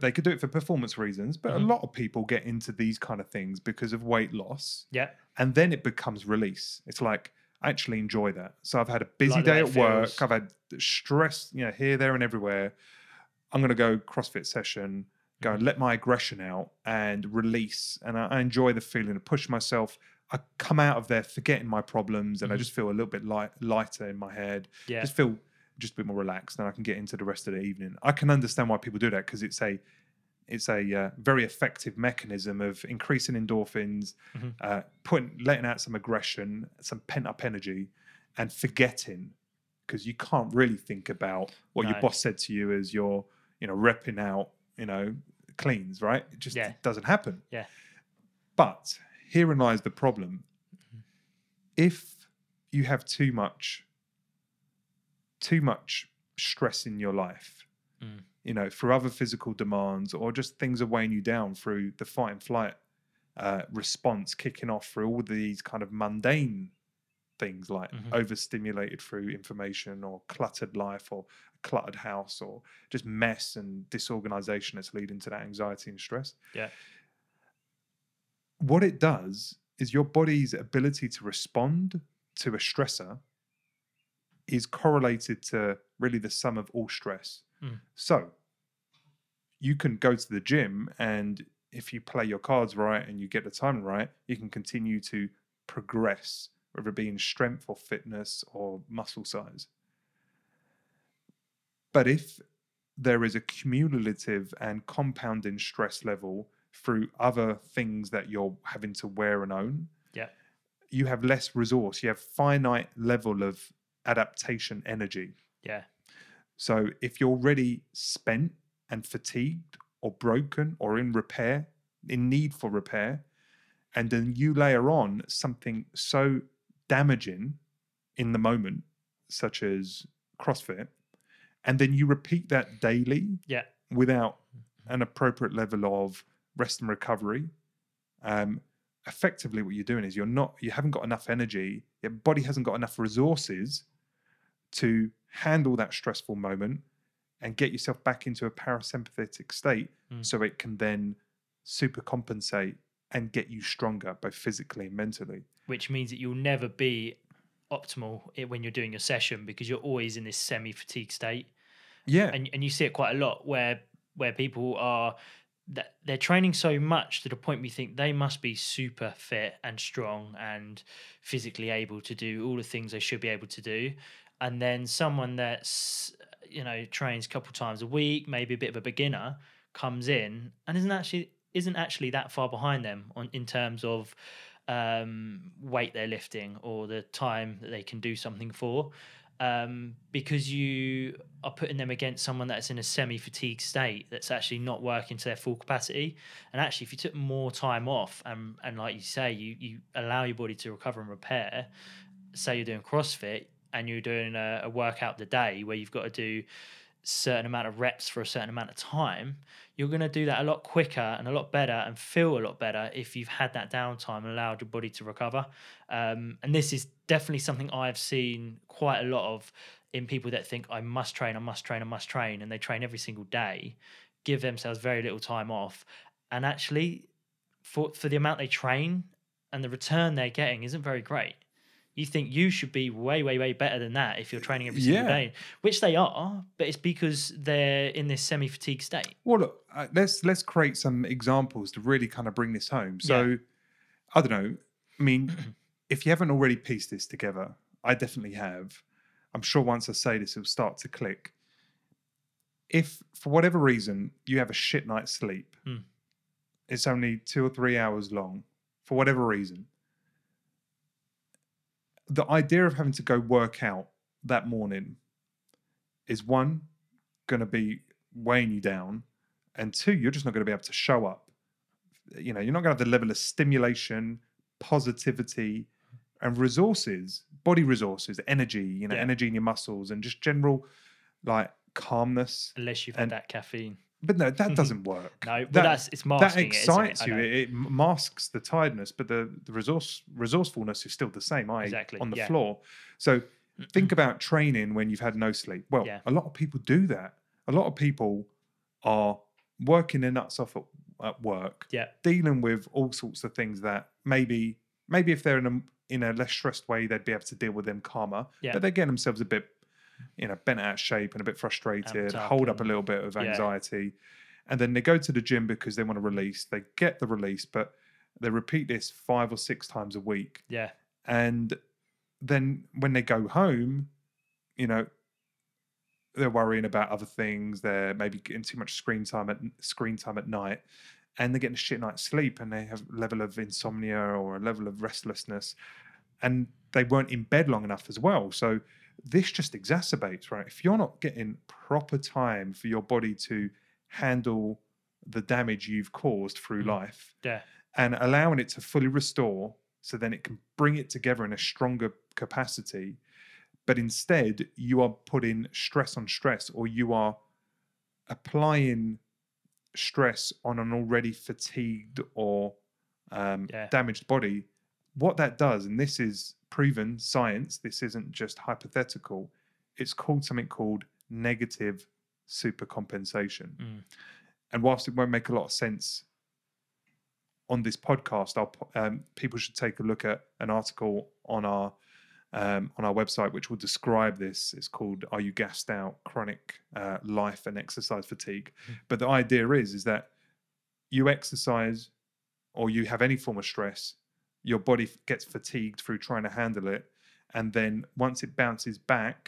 they could do it for performance reasons, but mm-hmm, a lot of people get into these kind of things because of weight loss. Yeah. And then it becomes release. It's like, I actually enjoy that. So I've had a busy day at work. I've had stress, you know, here, there and everywhere. I'm going to go CrossFit session, go and let my aggression out and release. And I enjoy the feeling of push myself. I come out of there forgetting my problems, and mm-hmm, I just feel a little bit lighter in my head. Yeah. Just feel just a bit more relaxed, and I can get into the rest of the evening. I can understand why people do that, because it's a very effective mechanism of increasing endorphins, mm-hmm, letting out some aggression, some pent-up energy, and forgetting, because you can't really think about what your boss said to you as you're, you know, repping out, you know, cleans, right? It just doesn't happen. Yeah. But herein lies the problem. Mm-hmm. If you have too much stress in your life, you know, for other physical demands, or just things are weighing you down through the fight and flight response kicking off through all these kind of mundane things, like mm-hmm, overstimulated through information, or cluttered life, or cluttered house, or just mess and disorganization that's leading to that anxiety and stress. Yeah. What it does is your body's ability to respond to a stressor is correlated to really the sum of all stress. Mm. So you can go to the gym, and if you play your cards right and you get the timing right, you can continue to progress, whether it be in strength or fitness or muscle size. But if there is a cumulative and compounding stress level through other things that you're having to wear and own, you have less resource. You have finite level of adaptation energy. Yeah. So if you're already spent and fatigued or broken or in need for repair, and then you layer on something so damaging in the moment, such as CrossFit, and then you repeat that daily, without an appropriate level of rest and recovery, effectively what you're doing is you haven't got enough energy, your body hasn't got enough resources to handle that stressful moment and get yourself back into a parasympathetic state so it can then super compensate and get you stronger both physically and mentally. Which means that you'll never be optimal when you're doing your session because you're always in this semi-fatigue state. Yeah. And you see it quite a lot where people are... that they're training so much to the point we think they must be super fit and strong and physically able to do all the things they should be able to do. And then someone that's, trains a couple times a week, maybe a bit of a beginner, comes in and isn't actually that far behind them in terms of weight they're lifting or the time that they can do something for. Because you are putting them against someone that's in a semi-fatigued state that's actually not working to their full capacity. And actually, if you took more time off and like you say, you allow your body to recover and repair, say you're doing CrossFit and you're doing a workout the day where you've got to do certain amount of reps for a certain amount of time, you're going to do that a lot quicker and a lot better and feel a lot better if you've had that downtime and allowed your body to recover. And this is definitely something I've seen quite a lot of in people that think I must train, and they train every single day, give themselves very little time off, and actually for the amount they train and the return they're getting isn't very great. You think you should be way, way, way better than that if you're training every single day, which they are, but it's because they're in this semi-fatigue state. Well, look, let's create some examples to really kind of bring this home. So, I don't know. I mean, if you haven't already pieced this together, I definitely have. I'm sure once I say this, it'll start to click. If, for whatever reason, you have a shit night's sleep, it's only 2 or 3 hours long, for whatever reason, the idea of having to go work out that morning is, one, going to be weighing you down, and two, you're just not going to be able to show up. You're not going to have the level of stimulation, positivity, and resources, body resources, energy, energy in your muscles, and just general calmness. Unless you've had that caffeine. But no, that doesn't work. No, but it's masking. That excites you. It masks the tiredness, but the resourcefulness is still the same, on the floor. So think about training when you've had no sleep. Well, a lot of people do that. A lot of people are working their nuts off at work, dealing with all sorts of things that maybe if they're in a less stressed way, they'd be able to deal with them calmer, but they're getting themselves a bit... bent out of shape and a bit frustrated, hold up a little bit of anxiety, and then they go to the gym because they want to release. They get the release, but they repeat this 5 or 6 times a week. Yeah, and then when they go home, they're worrying about other things. They're maybe getting too much screen time at night, and they're getting a shit night's sleep, and they have a level of insomnia or a level of restlessness, and they weren't in bed long enough as well. So this just exacerbates, right? If you're not getting proper time for your body to handle the damage you've caused through life and allowing it to fully restore so then it can bring it together in a stronger capacity, but instead you are putting stress on stress, or you are applying stress on an already fatigued or damaged body, what that does, and this is proven science, this isn't just hypothetical, it's called something called negative supercompensation. And whilst it won't make a lot of sense on this podcast, people should take a look at an article on our website which will describe this. It's called "Are You Gassed Out? Chronic Life and Exercise Fatigue." But the idea is that you exercise or you have any form of stress, your body gets fatigued through trying to handle it. And then once it bounces back,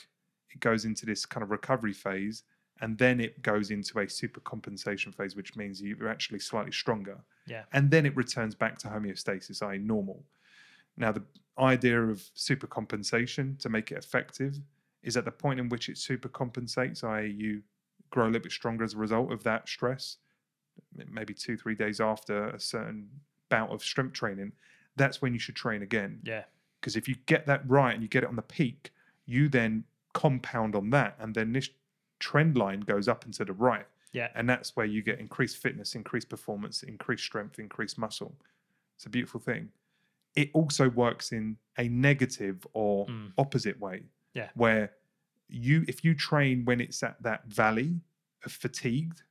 it goes into this kind of recovery phase. And then it goes into a super compensation phase, which means you're actually slightly stronger. Yeah. And then it returns back to homeostasis, i.e. normal. Now, the idea of super compensation, to make it effective, is at the point in which it super compensates, i.e. you grow a little bit stronger as a result of that stress, maybe 2-3 days after a certain bout of strength training, that's when you should train again. Yeah. Because if you get that right and you get it on the peak, you then compound on that. And then this trend line goes up and to the right. Yeah. And that's where you get increased fitness, increased performance, increased strength, increased muscle. It's a beautiful thing. It also works in a negative or opposite way, where if you train when it's at that valley of fatigued,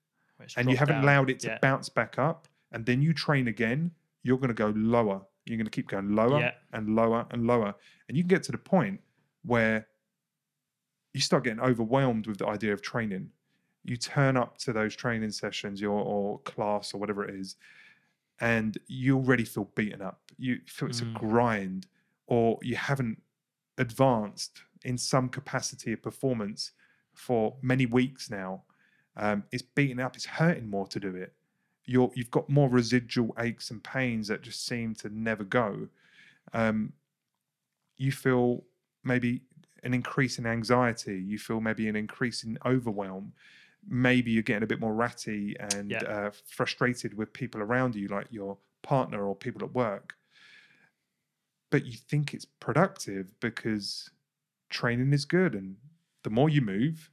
and you haven't allowed it to bounce back up, and then you train again, you're going to go lower. You're going to keep going lower and lower and lower. And you can get to the point where you start getting overwhelmed with the idea of training. You turn up to those training sessions or class or whatever it is, and you already feel beaten up. You feel it's a grind, or you haven't advanced in some capacity of performance for many weeks now. It's beating up. It's hurting more to do it. You've got more residual aches and pains that just seem to never go. You feel maybe an increase in anxiety. You feel maybe an increase in overwhelm. Maybe you're getting a bit more ratty and frustrated with people around you, like your partner or people at work. But you think it's productive because training is good, and the more you move,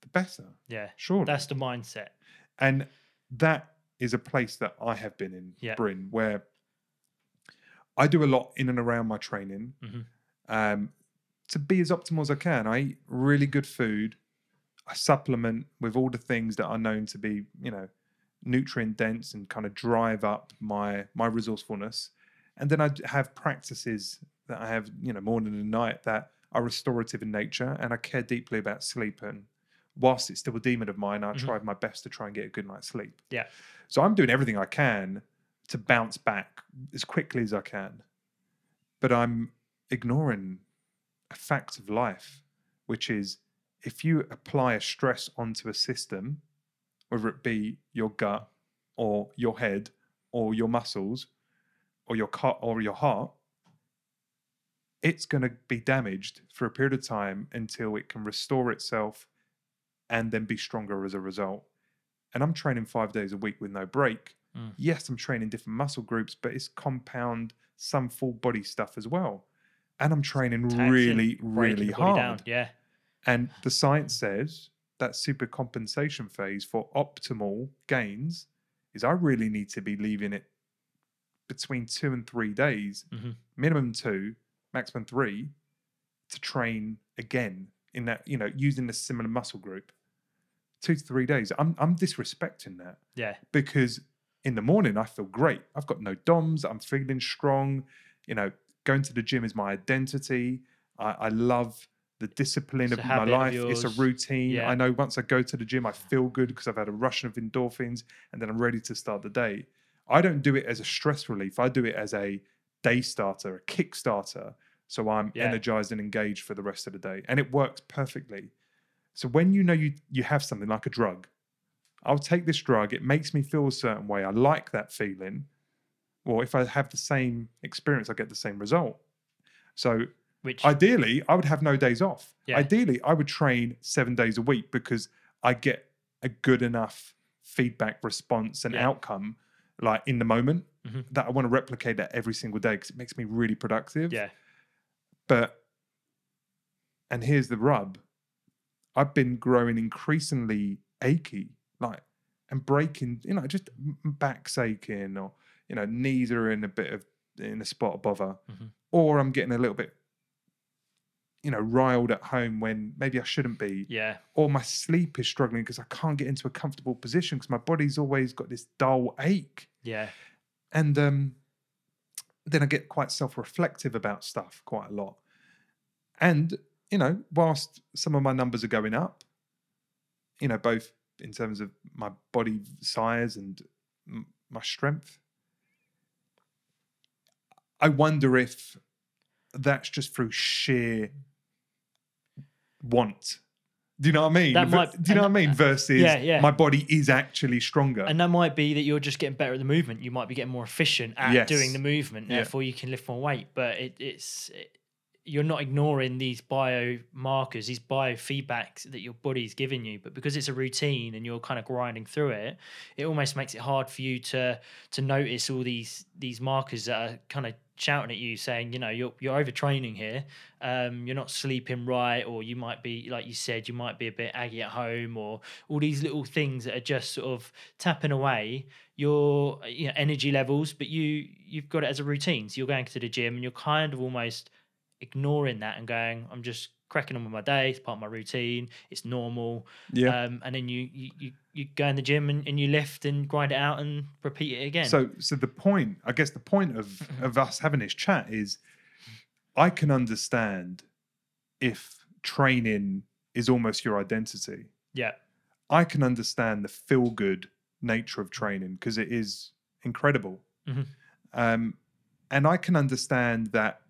the better. Yeah, sure. That's the mindset. And that is a place that I have been in, Bryn, where I do a lot in and around my training to be as optimal as I can. I eat really good food. I supplement with all the things that are known to be, you know, nutrient dense and kind of drive up my resourcefulness. And then I have practices that I have, you know, morning and night that are restorative in nature, and I care deeply about sleep. And whilst it's still a demon of mine, I tried my best to try and get a good night's sleep. Yeah. So I'm doing everything I can to bounce back as quickly as I can. But I'm ignoring a fact of life, which is, if you apply a stress onto a system, whether it be your gut or your head or your muscles or your cut or your heart, it's going to be damaged for a period of time until it can restore itself and then be stronger as a result. And I'm training 5 days a week with no break. Yes, I'm training different muscle groups, but it's compound some full body stuff as well. And I'm training really hard. Down. Yeah. And the science says that supercompensation phase for optimal gains is, I really need to be leaving it between 2 and 3 days, minimum 2, maximum 3, to train again in that, you know, using a similar muscle group. 2 to 3 days. I'm disrespecting that. Yeah. Because in the morning I feel great. I've got no DOMS. I'm feeling strong. You know, going to the gym is my identity. I love the discipline of my life. It's a routine. Yeah. I know once I go to the gym, I feel good because I've had a rush of endorphins, and then I'm ready to start the day. I don't do it as a stress relief. I do it as a day starter, a kickstarter. So I'm energized and engaged for the rest of the day, and it works perfectly. So when you know you have something like a drug, I'll take this drug. It makes me feel a certain way. I like that feeling. Well, if I have the same experience, I get the same result. So which ideally, I would have no days off. Yeah. Ideally, I would train 7 days a week because I get a good enough feedback response and outcome, like in the moment, that I want to replicate that every single day because it makes me really productive. Yeah. But, and here's the rub, I've been growing increasingly achy, like, and breaking, you know, just back's aching, or, you know, knees are in a spot of bother, or I'm getting a little bit, you know, riled at home when maybe I shouldn't be. Yeah. Or my sleep is struggling because I can't get into a comfortable position because my body's always got this dull ache. Yeah. And then I get quite self-reflective about stuff quite a lot. And, you know, whilst some of my numbers are going up, you know, both in terms of my body size and my strength, I wonder if that's just through sheer want. Do you know what I mean? Versus my body is actually stronger. And that might be that you're just getting better at the movement. You might be getting more efficient at doing the movement. Therefore, you can lift more weight. But it, it's it, you're not ignoring these biomarkers, these biofeedbacks that your body's giving you, but because it's a routine and you're kind of grinding through it, it almost makes it hard for you to notice all these markers that are kind of shouting at you saying, you know, you're overtraining here, you're not sleeping right, or you might be, like you said, you might be a bit aggy at home, or all these little things that are just sort of tapping away your, you know, energy levels, but you've got it as a routine. So you're going to the gym and you're kind of almost ignoring that and going, I'm just cracking on with my day, it's part of my routine, it's normal. Yeah. And then you go in the gym and you lift and grind it out and repeat it again. So the point of us having this chat is, I can understand if training is almost your identity. Yeah. I can understand the feel-good nature of training because it is incredible. Mm-hmm. And I can understand that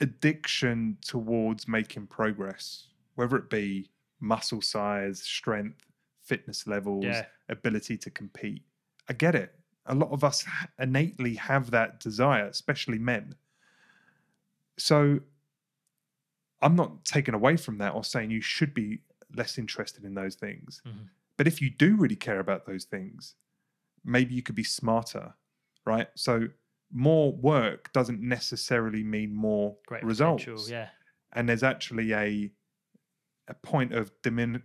addiction towards making progress, whether it be muscle size, strength, fitness levels, ability to compete. I get it. A lot of us innately have that desire, especially men. So I'm not taking away from that or saying you should be less interested in those things. Mm-hmm. But if you do really care about those things, maybe you could be smarter, right? So more work doesn't necessarily mean more results. Yeah. And there's actually a point of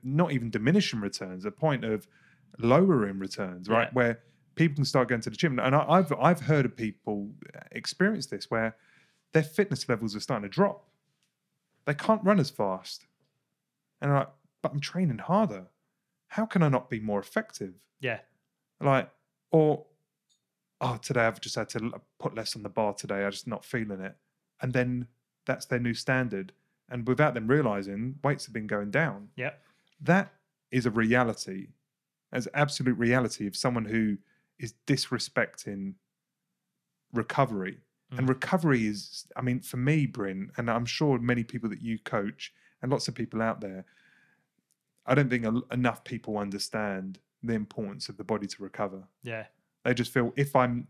not even diminishing returns, a point of lowering returns, right? Yeah. Where people can start going to the gym. And I've heard of people experience this where their fitness levels are starting to drop. They can't run as fast. And they're like, but I'm training harder. How can I not be more effective? Yeah. Like, or... oh, today I've just had to put less on the bar today. I'm just not feeling it. And then that's their new standard. And without them realising, weights have been going down. Yeah. That is a reality, as absolute reality of someone who is disrespecting recovery. Mm. And recovery is, I mean, for me, Bryn, and I'm sure many people that you coach and lots of people out there, I don't think enough people understand the importance of the body to recover. Yeah. They just feel if I'm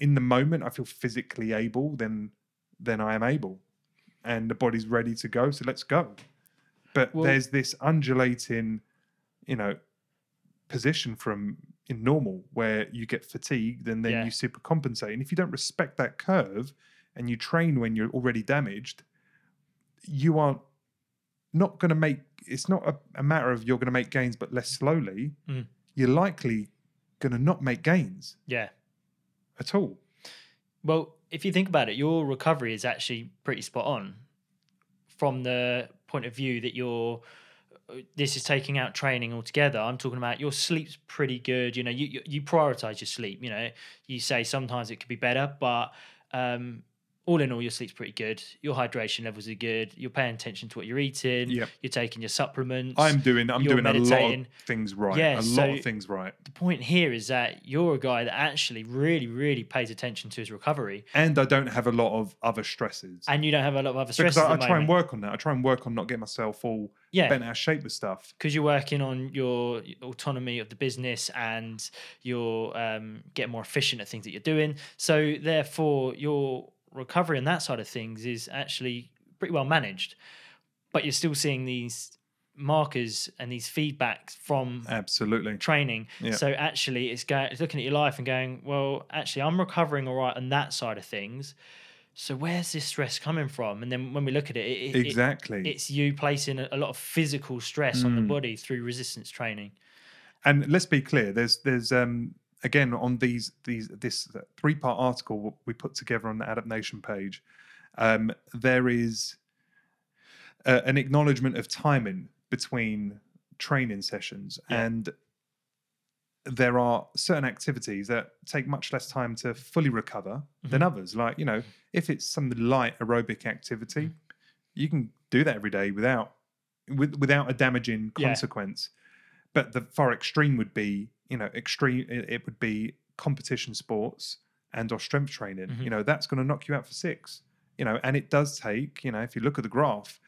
in the moment, I feel physically able, then I am able, and the body's ready to go. So let's go. But there's this undulating, you know, position from in normal where you get fatigued and then you super compensate. And if you don't respect that curve and you train when you're already damaged, you are not going to make. It's not a matter of you're going to make gains, but less slowly. Mm. You're likely going to not make gains at all. Well, if you think about it, your recovery is actually pretty spot on from the point of view that this is taking out training altogether. I'm talking about your sleep's pretty good. You know, you prioritize your sleep. You know, you say sometimes it could be better, but all in all, your sleep's pretty good. Your hydration levels are good. You're paying attention to what you're eating. Yep. You're taking your supplements. I'm doing meditating. A lot of things right. Yeah, a lot of things right. The point here is that you're a guy that actually really, really pays attention to his recovery. And I don't have a lot of other stresses. And you don't have a lot of other stresses. Because I try and work on that. I try and work on not getting myself all bent out of shape with stuff. Because you're working on your autonomy of the business and you're getting more efficient at things that you're doing. So therefore, you're... recovery and that side of things is actually pretty well managed, but you're still seeing these markers and these feedbacks from absolutely training. Yeah. So actually it's looking at your life and going, well, actually I'm recovering all right on that side of things. So where's this stress coming from? And then when we look at it exactly, it's you placing a lot of physical stress on the body through resistance training. And let's be clear, there's again, on this three-part article we put together on the Adapt Nation page, there is an acknowledgement of timing between training sessions, and there are certain activities that take much less time to fully recover than others. Like, you know, if it's some light aerobic activity, you can do that every day without a damaging consequence. But the far extreme would be, you know, it would be competition sports and or strength training. You know, that's going to knock you out for 6, you know, and it does take, you know, if you look at the graph,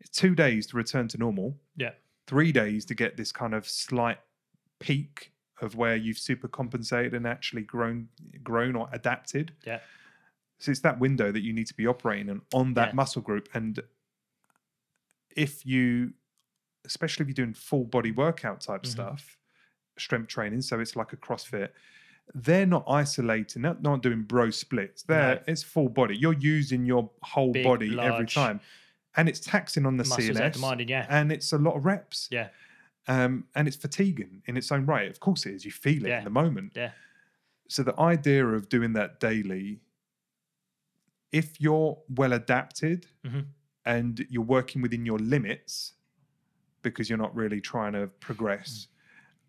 it's 2 days to return to normal. Yeah. 3 days to get this kind of slight peak of where you've super compensated and actually grown or adapted. Yeah. So it's that window that you need to be operating on that muscle group. And if you, especially if you're doing full body workout type stuff, strength training, so it's like a CrossFit, they're not isolating, they're not doing bro splits. It's full body. You're using your whole body every time. And it's taxing on the CNS. Demanded, and it's a lot of reps. Yeah. And it's fatiguing in its own right. Of course it is. You feel it in the moment. Yeah. So the idea of doing that daily, if you're well adapted and you're working within your limits because you're not really trying to progress,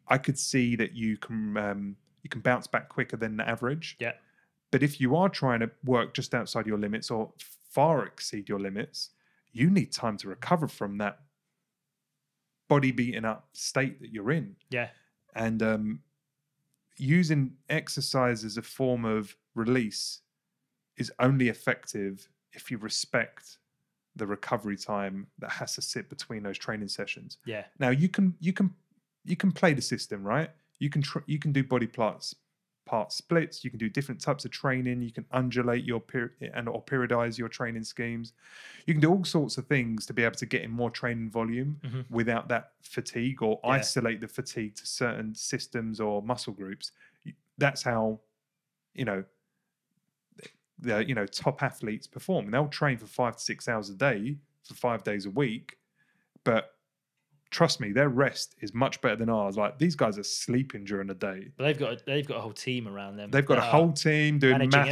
I could see that you can bounce back quicker than the average. Yeah. But if you are trying to work just outside your limits or far exceed your limits, you need time to recover from that body beating up state that you're in. Yeah. And using exercise as a form of release is only effective if you respect the recovery time that has to sit between those training sessions. Yeah. Now you can play the system, right? You can do body part splits. You can do different types of training. You can undulate your periodize your training schemes. You can do all sorts of things to be able to get in more training volume without that fatigue or isolate the fatigue to certain systems or muscle groups. That's how, the top athletes perform. They'll train for 5 to 6 hours a day for 5 days a week, but trust me, their rest is much better than ours. Like, these guys are sleeping during the day. But they've got a whole team around them. They've got a whole team doing massage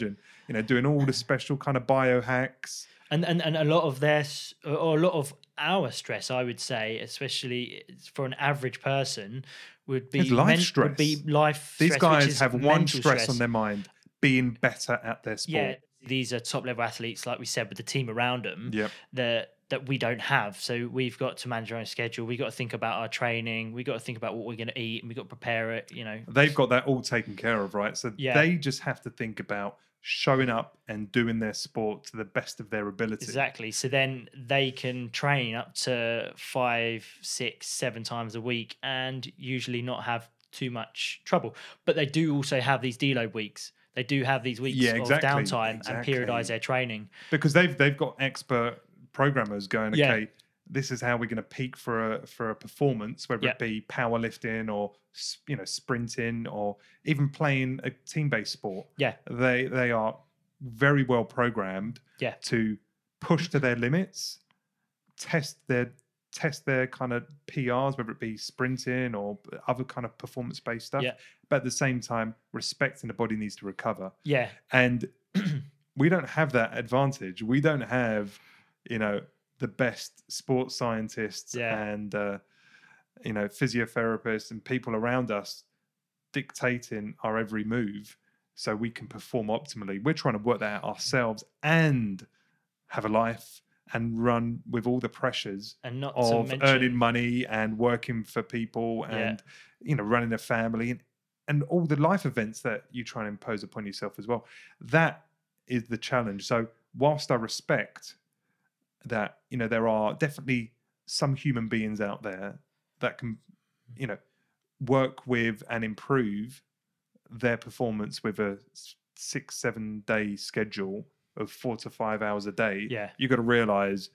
everything, and doing all the special kind of biohacks. And a lot of our stress, I would say, especially for an average person, would be stress. Would be life. These stress, guys have one stress on their mind: being better at their sport. Yeah, these are top level athletes, like we said, with the team around them. Yeah, that we don't have. So we've got to manage our own schedule. We've got to think about our training. We've got to think about what we're going to eat, and we've got to prepare it, They've got that all taken care of, right? So they just have to think about showing up and doing their sport to the best of their ability. Exactly. So then they can train up to 5, 6, 7 times a week and usually not have too much trouble. But they do also have these deload weeks. They do have these weeks of downtime and periodize their training. Because they've got expert programmers going, okay, this is how we're going to peak for a performance, whether it be powerlifting or sprinting or even playing a team-based sport. Yeah, they are very well programmed to push to their limits, test their kind of PRs, whether it be sprinting or other kind of performance-based stuff. Yeah. But at the same time, respecting the body needs to recover. Yeah, and we don't have that advantage. We don't have the best sports scientists and physiotherapists and people around us dictating our every move so we can perform optimally. We're trying to work that out ourselves and have a life and run with all the pressures and not of earning money and working for people and running a family and all the life events that you try and impose upon yourself as well. That is the challenge. So whilst I respect that there are definitely some human beings out there that can work with and improve their performance with a 6-7 day schedule of 4 to 5 hours a day, you got to realize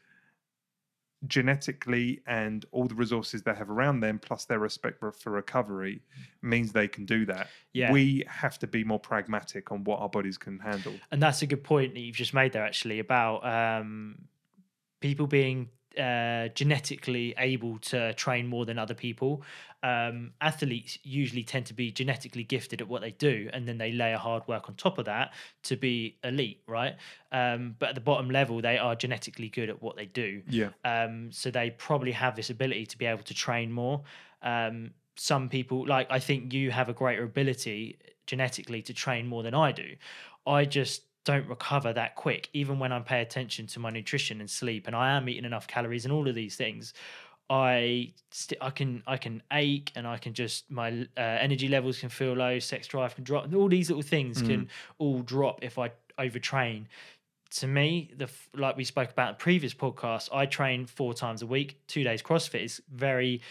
genetically and all the resources they have around them plus their respect for recovery means they can do that. We have to be more pragmatic on what our bodies can handle. And that's a good point that you've just made there, actually, about people being genetically able to train more than other people. Athletes usually tend to be genetically gifted at what they do, and then they layer hard work on top of that to be elite, right? But at the bottom level, they are genetically good at what they do. Yeah. So they probably have this ability to be able to train more. Some people, like, I think you have a greater ability genetically to train more than I do. I just don't recover that quick, even when I pay attention to my nutrition and sleep, and I am eating enough calories and all of these things. I can ache, and I can just, my energy levels can feel low, sex drive can drop, and all these little things can all drop if I overtrain. To me, like we spoke about in previous podcasts, I train 4 times a week, 2 days CrossFit. It's very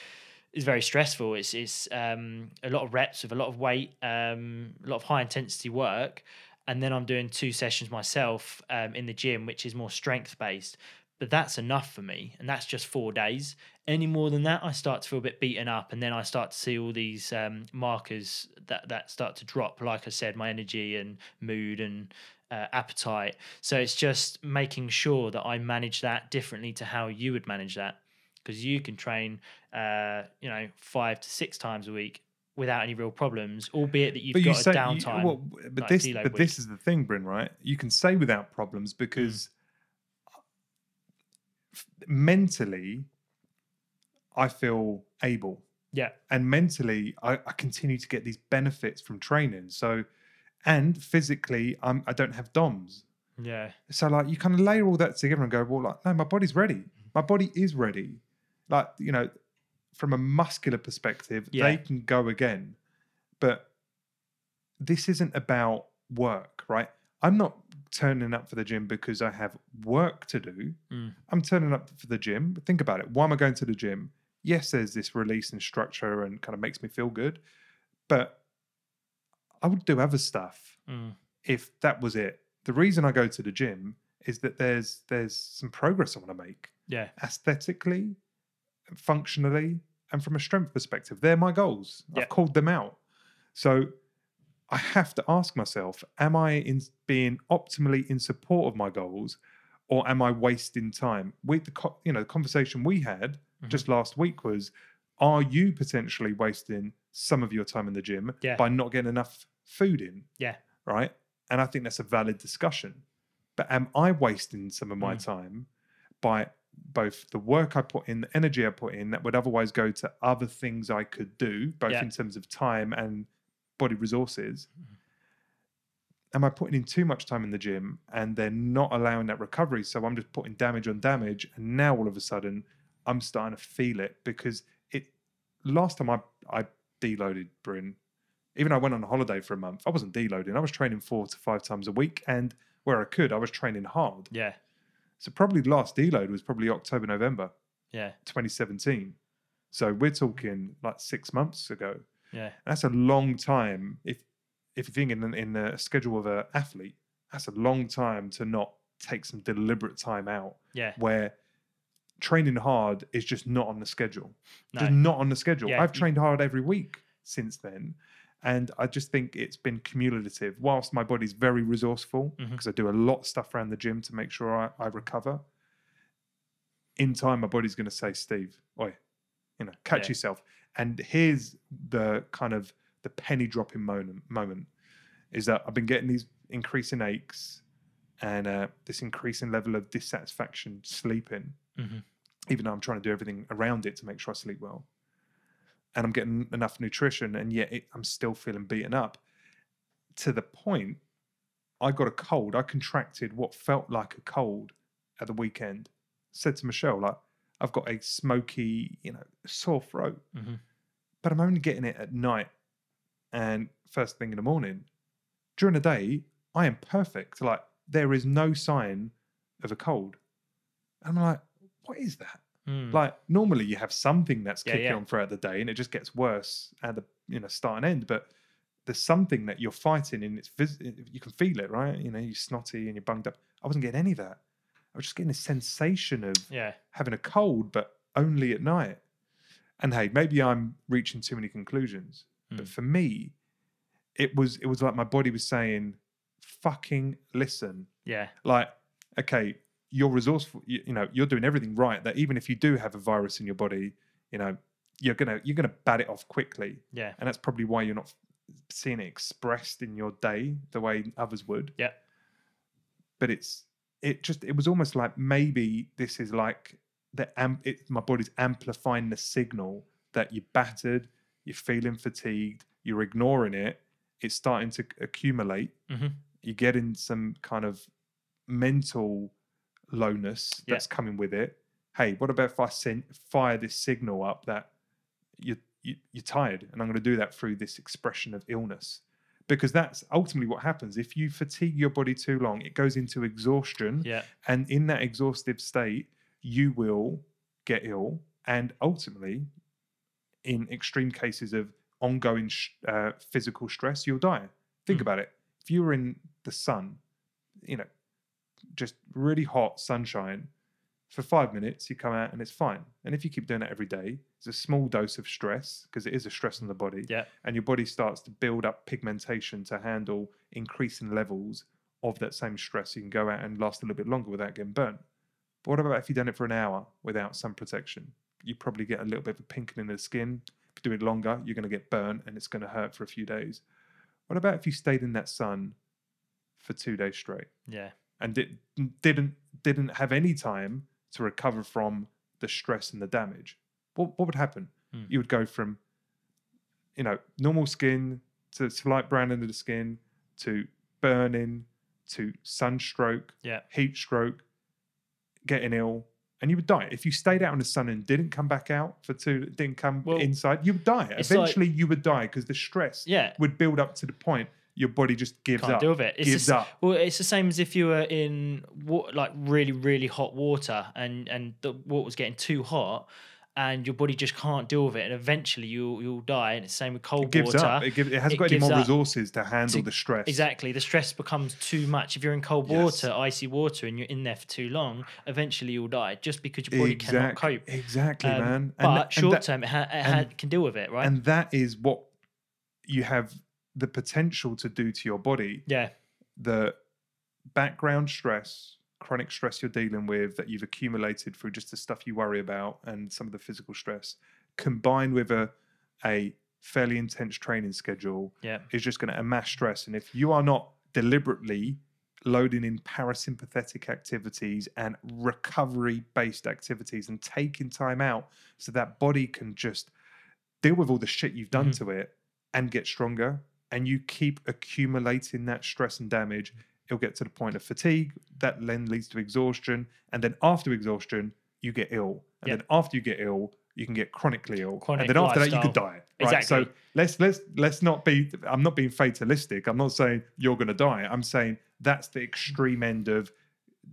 stressful. It's a lot of reps with a lot of weight, a lot of high intensity work. And then I'm doing 2 sessions myself in the gym, which is more strength-based. But that's enough for me, and that's just 4 days. Any more than that, I start to feel a bit beaten up, and then I start to see all these markers that start to drop, like I said, my energy and mood and appetite. So it's just making sure that I manage that differently to how you would manage that, because you can train 5 to 6 times a week without any real problems, albeit that you've got a downtime. This is the thing, Bryn, right? You can say without problems because mentally I feel able. Yeah. And mentally I continue to get these benefits from training. So, and physically I don't have DOMS. Yeah. So like you kind of layer all that together and go, well, like, no, my body's ready. My body is ready. Like, you know, from a muscular perspective, they can go again. But this isn't about work, right? I'm not turning up for the gym because I have work to do. I'm turning up for the gym. But think about it. Why am I going to the gym? Yes, there's this release and structure and kind of makes me feel good. But I would do other stuff if that was it. The reason I go to the gym is that there's some progress I want to make. Yeah. Aesthetically, functionally, and from a strength perspective. They're my goals. Yeah. I've called them out. So I have to ask myself, am I being optimally in support of my goals, or am I wasting time? With the the conversation we had just last week was, are you potentially wasting some of your time in the gym by not getting enough food in? Yeah. Right? And I think that's a valid discussion. But am I wasting some of my time by both the work I put in, the energy I put in, that would otherwise go to other things I could do, both in terms of time and body resources? Am I putting in too much time in the gym and they're not allowing that recovery? So I'm just putting damage on damage. And now all of a sudden I'm starting to feel it, because last time I deloaded, Bryn, even though I went on a holiday for a month, I wasn't deloading. I was training 4 to 5 times a week. And where I could, I was training hard. Yeah. So probably last deload was probably October, November, 2017. So we're talking like 6 months ago. Yeah. That's a long time. If you think in the schedule of an athlete, that's a long time to not take some deliberate time out. Yeah. Where training hard is just not on the schedule. No. Just not on the schedule. Yeah. I've trained hard every week since then. And I just think it's been cumulative. Whilst my body's very resourceful, because I do a lot of stuff around the gym to make sure I recover, in time my body's going to say, Steve, oi, catch yourself. And here's the kind of the penny dropping moment is that I've been getting these increasing aches and this increasing level of dissatisfaction sleeping, even though I'm trying to do everything around it to make sure I sleep well. And I'm getting enough nutrition, and yet I'm still feeling beaten up. To the point, I got a cold. I contracted what felt like a cold at the weekend. Said to Michelle, like, I've got a smoky, sore throat, but I'm only getting it at night and first thing in the morning. During the day, I am perfect. Like, there is no sign of a cold. And I'm like, what is that? Like, normally you have something that's kicking on throughout the day, and it just gets worse at the start and end. But there's something that you're fighting, and you can feel it, right? You're snotty and you're bunged up. I wasn't getting any of that. I was just getting a sensation of having a cold, but only at night. And hey, maybe I'm reaching too many conclusions, but for me, it was like my body was saying, "Fucking listen." Yeah. Like, okay. You're resourceful, you're doing everything right, that even if you do have a virus in your body, you're gonna bat it off quickly. Yeah. And that's probably why you're not seeing it expressed in your day the way others would. Yeah. But it was almost like maybe this is like my body's amplifying the signal that you're battered, you're feeling fatigued, you're ignoring it, it's starting to accumulate, you're getting some kind of mental lowness that's coming with it. Hey, what about if I fire this signal up that you're tired, and I'm going to do that through this expression of illness? Because that's ultimately what happens. If you fatigue your body too long, it goes into exhaustion, and in that exhaustive state, you will get ill, and ultimately, in extreme cases of ongoing physical stress, you'll die. Think about it. if you were in the sun, you know, just really hot sunshine, for 5 minutes, you come out and it's fine. And if you keep doing it every day, it's a small dose of stress, because it is a stress on the body. Yeah. And your body starts to build up pigmentation to handle increasing levels of that same stress. You can go out and last a little bit longer without getting burnt. But what about if you've done it for an hour without sun protection? You probably get a little bit of a pinkening of the skin. If you do it longer, you're going to get burnt and it's going to hurt for a few days. What about if you stayed in that sun for 2 days straight? Yeah. And it didn't have any time to recover from the stress and the damage. What would happen? Mm. You would go from, you know, normal skin to slight brown under the skin to burning to sunstroke, heat stroke, getting ill, and you would die. If you stayed out in the sun and didn't come back out for inside, you would die. Eventually, you would die because the stress would build up to the point your body just gives up. Can't deal with it. Well, it's the same as if you were in like really, really hot water and the water's getting too hot and your body just can't deal with it, and eventually you'll die. And it's the same with cold water. It gives up. It hasn't got any more resources to handle the stress. Exactly. The stress becomes too much. If you're in cold water, icy water, and you're in there for too long, eventually you'll die just because your body cannot cope. Exactly, man. But short-term, it can deal with it, right? And that is what you have the potential to do to your body. Yeah. The background stress, chronic stress you're dealing with that you've accumulated through just the stuff you worry about and some of the physical stress, combined with a fairly intense training schedule, is just going to amass stress. And if you are not deliberately loading in parasympathetic activities and recovery-based activities and taking time out so that body can just deal with all the shit you've done to it and get stronger, and you keep accumulating that stress and damage, it'll get to the point of fatigue. That then leads to exhaustion. And then after exhaustion, you get ill. And then after you get ill, you can get chronically ill. And then after that, you could die. Right? Exactly. So let's not be, I'm not being fatalistic. I'm not saying you're going to die. I'm saying that's the extreme end of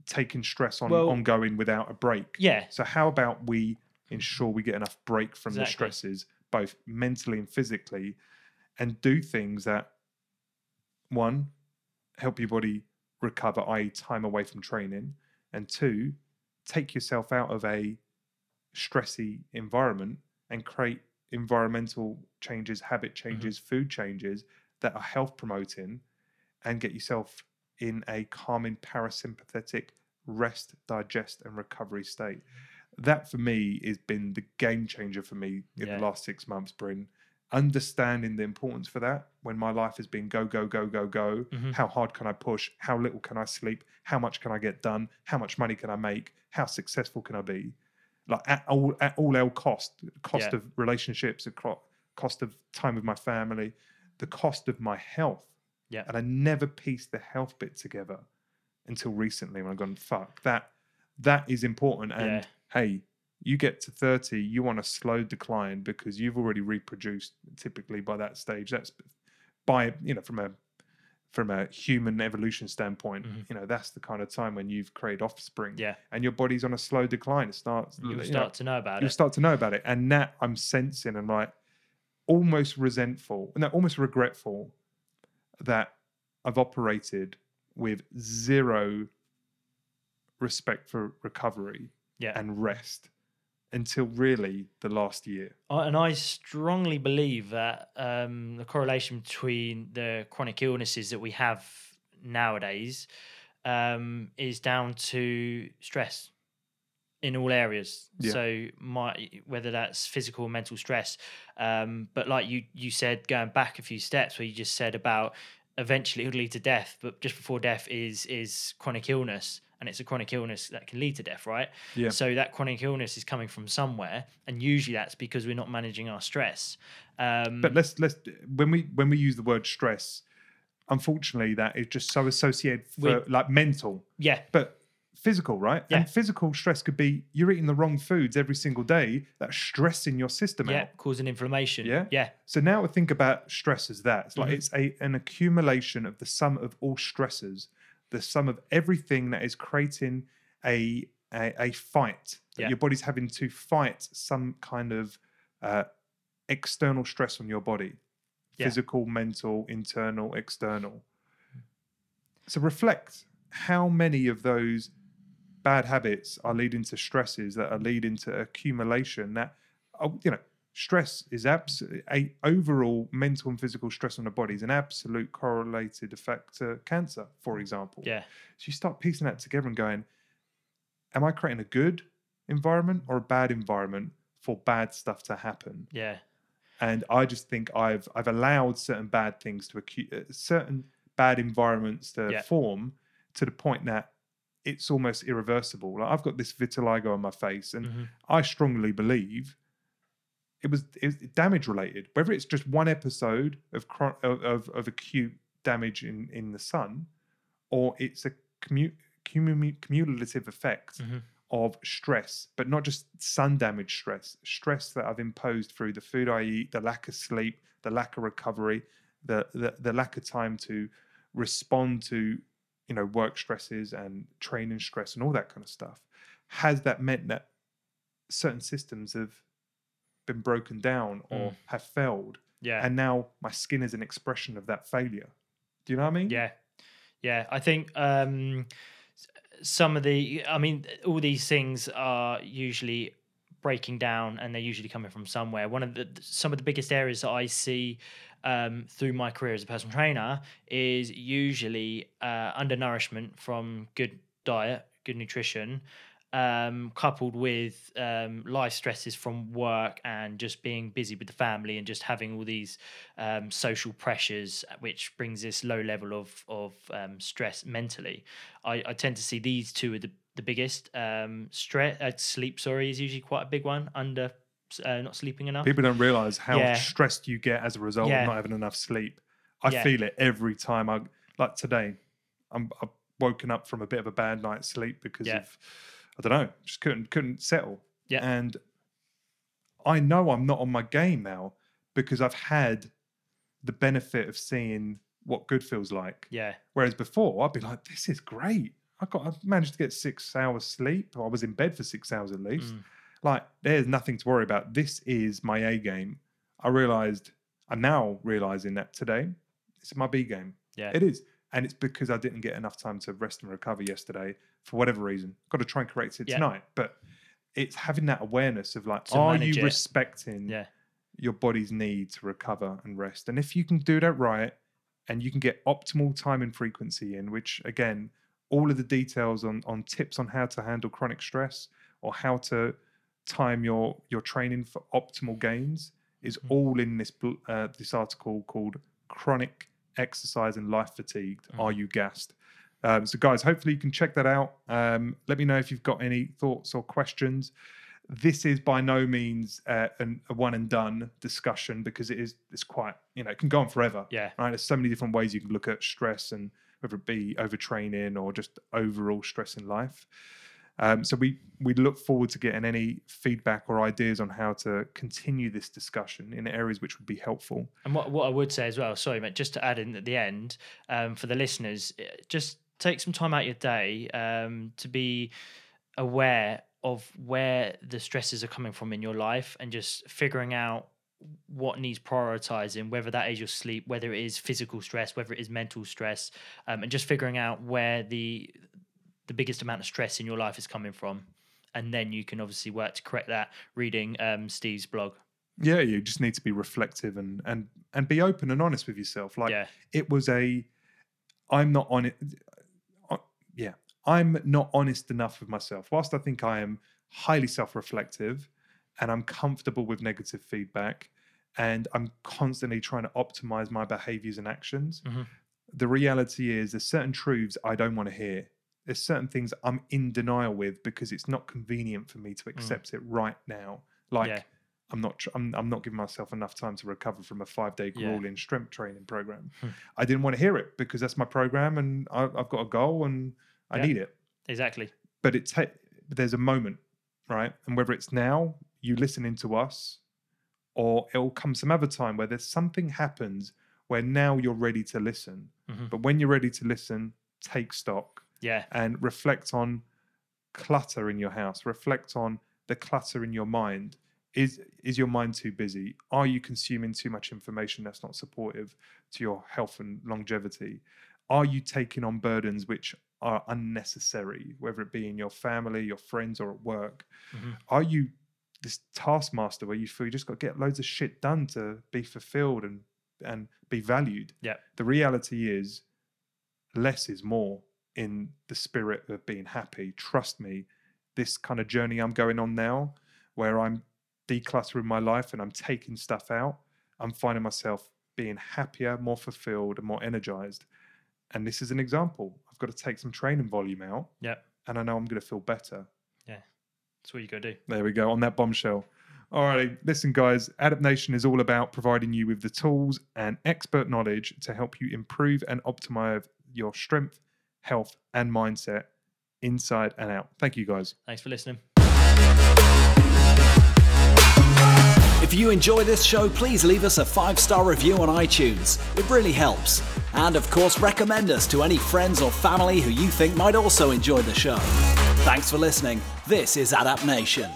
taking stress on ongoing without a break. Yeah. So how about we ensure we get enough break from the stresses, both mentally and physically, and do things that, one, help your body recover, i.e. time away from training, and two, take yourself out of a stressy environment and create environmental changes, habit changes, food changes that are health promoting, and get yourself in a calming, parasympathetic rest, digest and recovery state. That for me has been the game changer for me in the last 6 months, Bryn. Understanding the importance for that when my life has been go, go, go, go, go. How hard can I push? How little can I sleep? How much can I get done? How much money can I make? How successful can I be? Like at all cost of relationships, cost of time with my family, the cost of my health. Yeah. And I never pieced the health bit together until recently when I've gone, fuck, that is important. And hey, you get to 30, you want a slow decline because you've already reproduced typically by that stage. That's by, you know, from a human evolution standpoint, you know, that's the kind of time when you've created offspring. Yeah. And your body's on a slow decline. It starts, you'll start to know about it. And that I'm sensing and like almost regretful that I've operated with zero respect for recovery and rest until really the last year. And I strongly believe that the correlation between the chronic illnesses that we have nowadays is down to stress in all areas. Yeah. So whether that's physical or mental stress, but like you said, going back a few steps where you just said about eventually it would lead to death, but just before death is chronic illness. And it's a chronic illness that can lead to death, right? Yeah. So that chronic illness is coming from somewhere, and usually that's because we're not managing our stress. But let's when we use the word stress, unfortunately, that is just so associated with like mental. Yeah. But physical, right? Yeah. And physical stress could be you're eating the wrong foods every single day. That's stressing your system out. Yeah, causing inflammation. Yeah. Yeah. So now I think about stress as that. It's like it's an accumulation of the sum of all stressors. The sum of everything that is creating a fight. Yeah. Your body's having to fight some kind of external stress on your body. Physical, mental, internal, external. So reflect how many of those bad habits are leading to stresses that are leading to accumulation. That, you know, stress is overall mental and physical stress on the body is an absolute correlated effect to cancer, for example. Yeah. So you start piecing that together and going, am I creating a good environment or a bad environment for bad stuff to happen? Yeah. And I just think I've allowed certain bad things to certain bad environments to form to the point that it's almost irreversible. Like I've got this vitiligo on my face, and I strongly believe it was damage related. Whether it's just one episode of acute damage in the sun, or it's a cumulative effect of stress, but not just sun damage stress that I've imposed through the food I eat, the lack of sleep, the lack of recovery, the lack of time to respond to, you know, work stresses and training stress and all that kind of stuff. Has that meant that certain systems have been broken down or have failed? Yeah. And now my skin is an expression of that failure. Do you know what I mean? Yeah. Yeah. I think all these things are usually breaking down, and they're usually coming from somewhere. Some of the biggest areas that I see through my career as a personal trainer is usually undernourishment from good diet, good nutrition, coupled with life stresses from work and just being busy with the family and just having all these social pressures, which brings this low level of stress mentally. I tend to see these two are the biggest. Sleep is usually quite a big one, under not sleeping enough. People don't realize how stressed you get as a result of not having enough sleep. I feel it every time. Like today, I've woken up from a bit of a bad night's sleep because of, I don't know, just couldn't settle. Yeah. And I know I'm not on my game now because I've had the benefit of seeing what good feels like. Yeah. Whereas before, I'd be like, this is great. I managed to get 6 hours sleep. I was in bed for 6 hours at least. Like, there's nothing to worry about. This is my A game. I'm now realizing that today it's my B game. Yeah, it is. And it's because I didn't get enough time to rest and recover yesterday for whatever reason. Got to try and correct it tonight. But it's having that awareness of like, are you respecting your body's need to recover and rest? And if you can do that right, and you can get optimal time and frequency in, which again, all of the details on tips on how to handle chronic stress or how to time your training for optimal gains is all in this article called Chronic Exercise and Life Fatigued. Are You Gassed? So guys, hopefully you can check that out. Let me know if you've got any thoughts or questions. This is by no means a one and done discussion, because it's quite, you know, it can go on forever. Yeah. Right? There's so many different ways you can look at stress, and whether it be overtraining or just overall stress in life. So we look forward to getting any feedback or ideas on how to continue this discussion in areas which would be helpful. And what I would say as well, sorry mate, just to add in at the end, for the listeners, just take some time out of your day to be aware of where the stresses are coming from in your life, and just figuring out what needs prioritizing, whether that is your sleep, whether it is physical stress, whether it is mental stress, and just figuring out where the biggest amount of stress in your life is coming from. And then you can obviously work to correct that, reading Steve's blog. Yeah, you just need to be reflective and be open and honest with yourself. Like it was I'm not on it. Yeah, I'm not honest enough with myself. Whilst I think I am highly self-reflective and I'm comfortable with negative feedback, and I'm constantly trying to optimize my behaviors and actions. The reality is there's certain truths I don't want to hear. There's certain things I'm in denial with because it's not convenient for me to accept it right now. Like I'm not giving myself enough time to recover from a 5-day grueling strength training program. I didn't want to hear it because that's my program, and I've got a goal, and I need it. Exactly. But there's a moment, right? And whether it's now, you listening to us, or it'll come some other time where there's something happens where now you're ready to listen. But when you're ready to listen, take stock and reflect on clutter in your house, reflect on the clutter in your mind. Is your mind too busy? Are you consuming too much information that's not supportive to your health and longevity? Are you taking on burdens which are unnecessary, whether it be in your family, your friends, or at work? Mm-hmm. Are you this taskmaster where you feel you just got to get loads of shit done to be fulfilled and be valued? Yeah. The reality is less is more in the spirit of being happy. Trust me, this kind of journey I'm going on now, where I'm decluttering my life and I'm taking stuff out, I'm finding myself being happier, more fulfilled, and more energized. And this is an example. I've got to take some training volume out. Yeah. And I know I'm going to feel better. Yeah. That's what you go do. There we go. On that bombshell. All right. Listen, guys, Adapt Nation is all about providing you with the tools and expert knowledge to help you improve and optimize your strength, health, and mindset inside and out. Thank you, guys. Thanks for listening. If you enjoy this show, please leave us a 5-star review on iTunes. It really helps. And of course, recommend us to any friends or family who you think might also enjoy the show. Thanks for listening. This is Adapt Nation.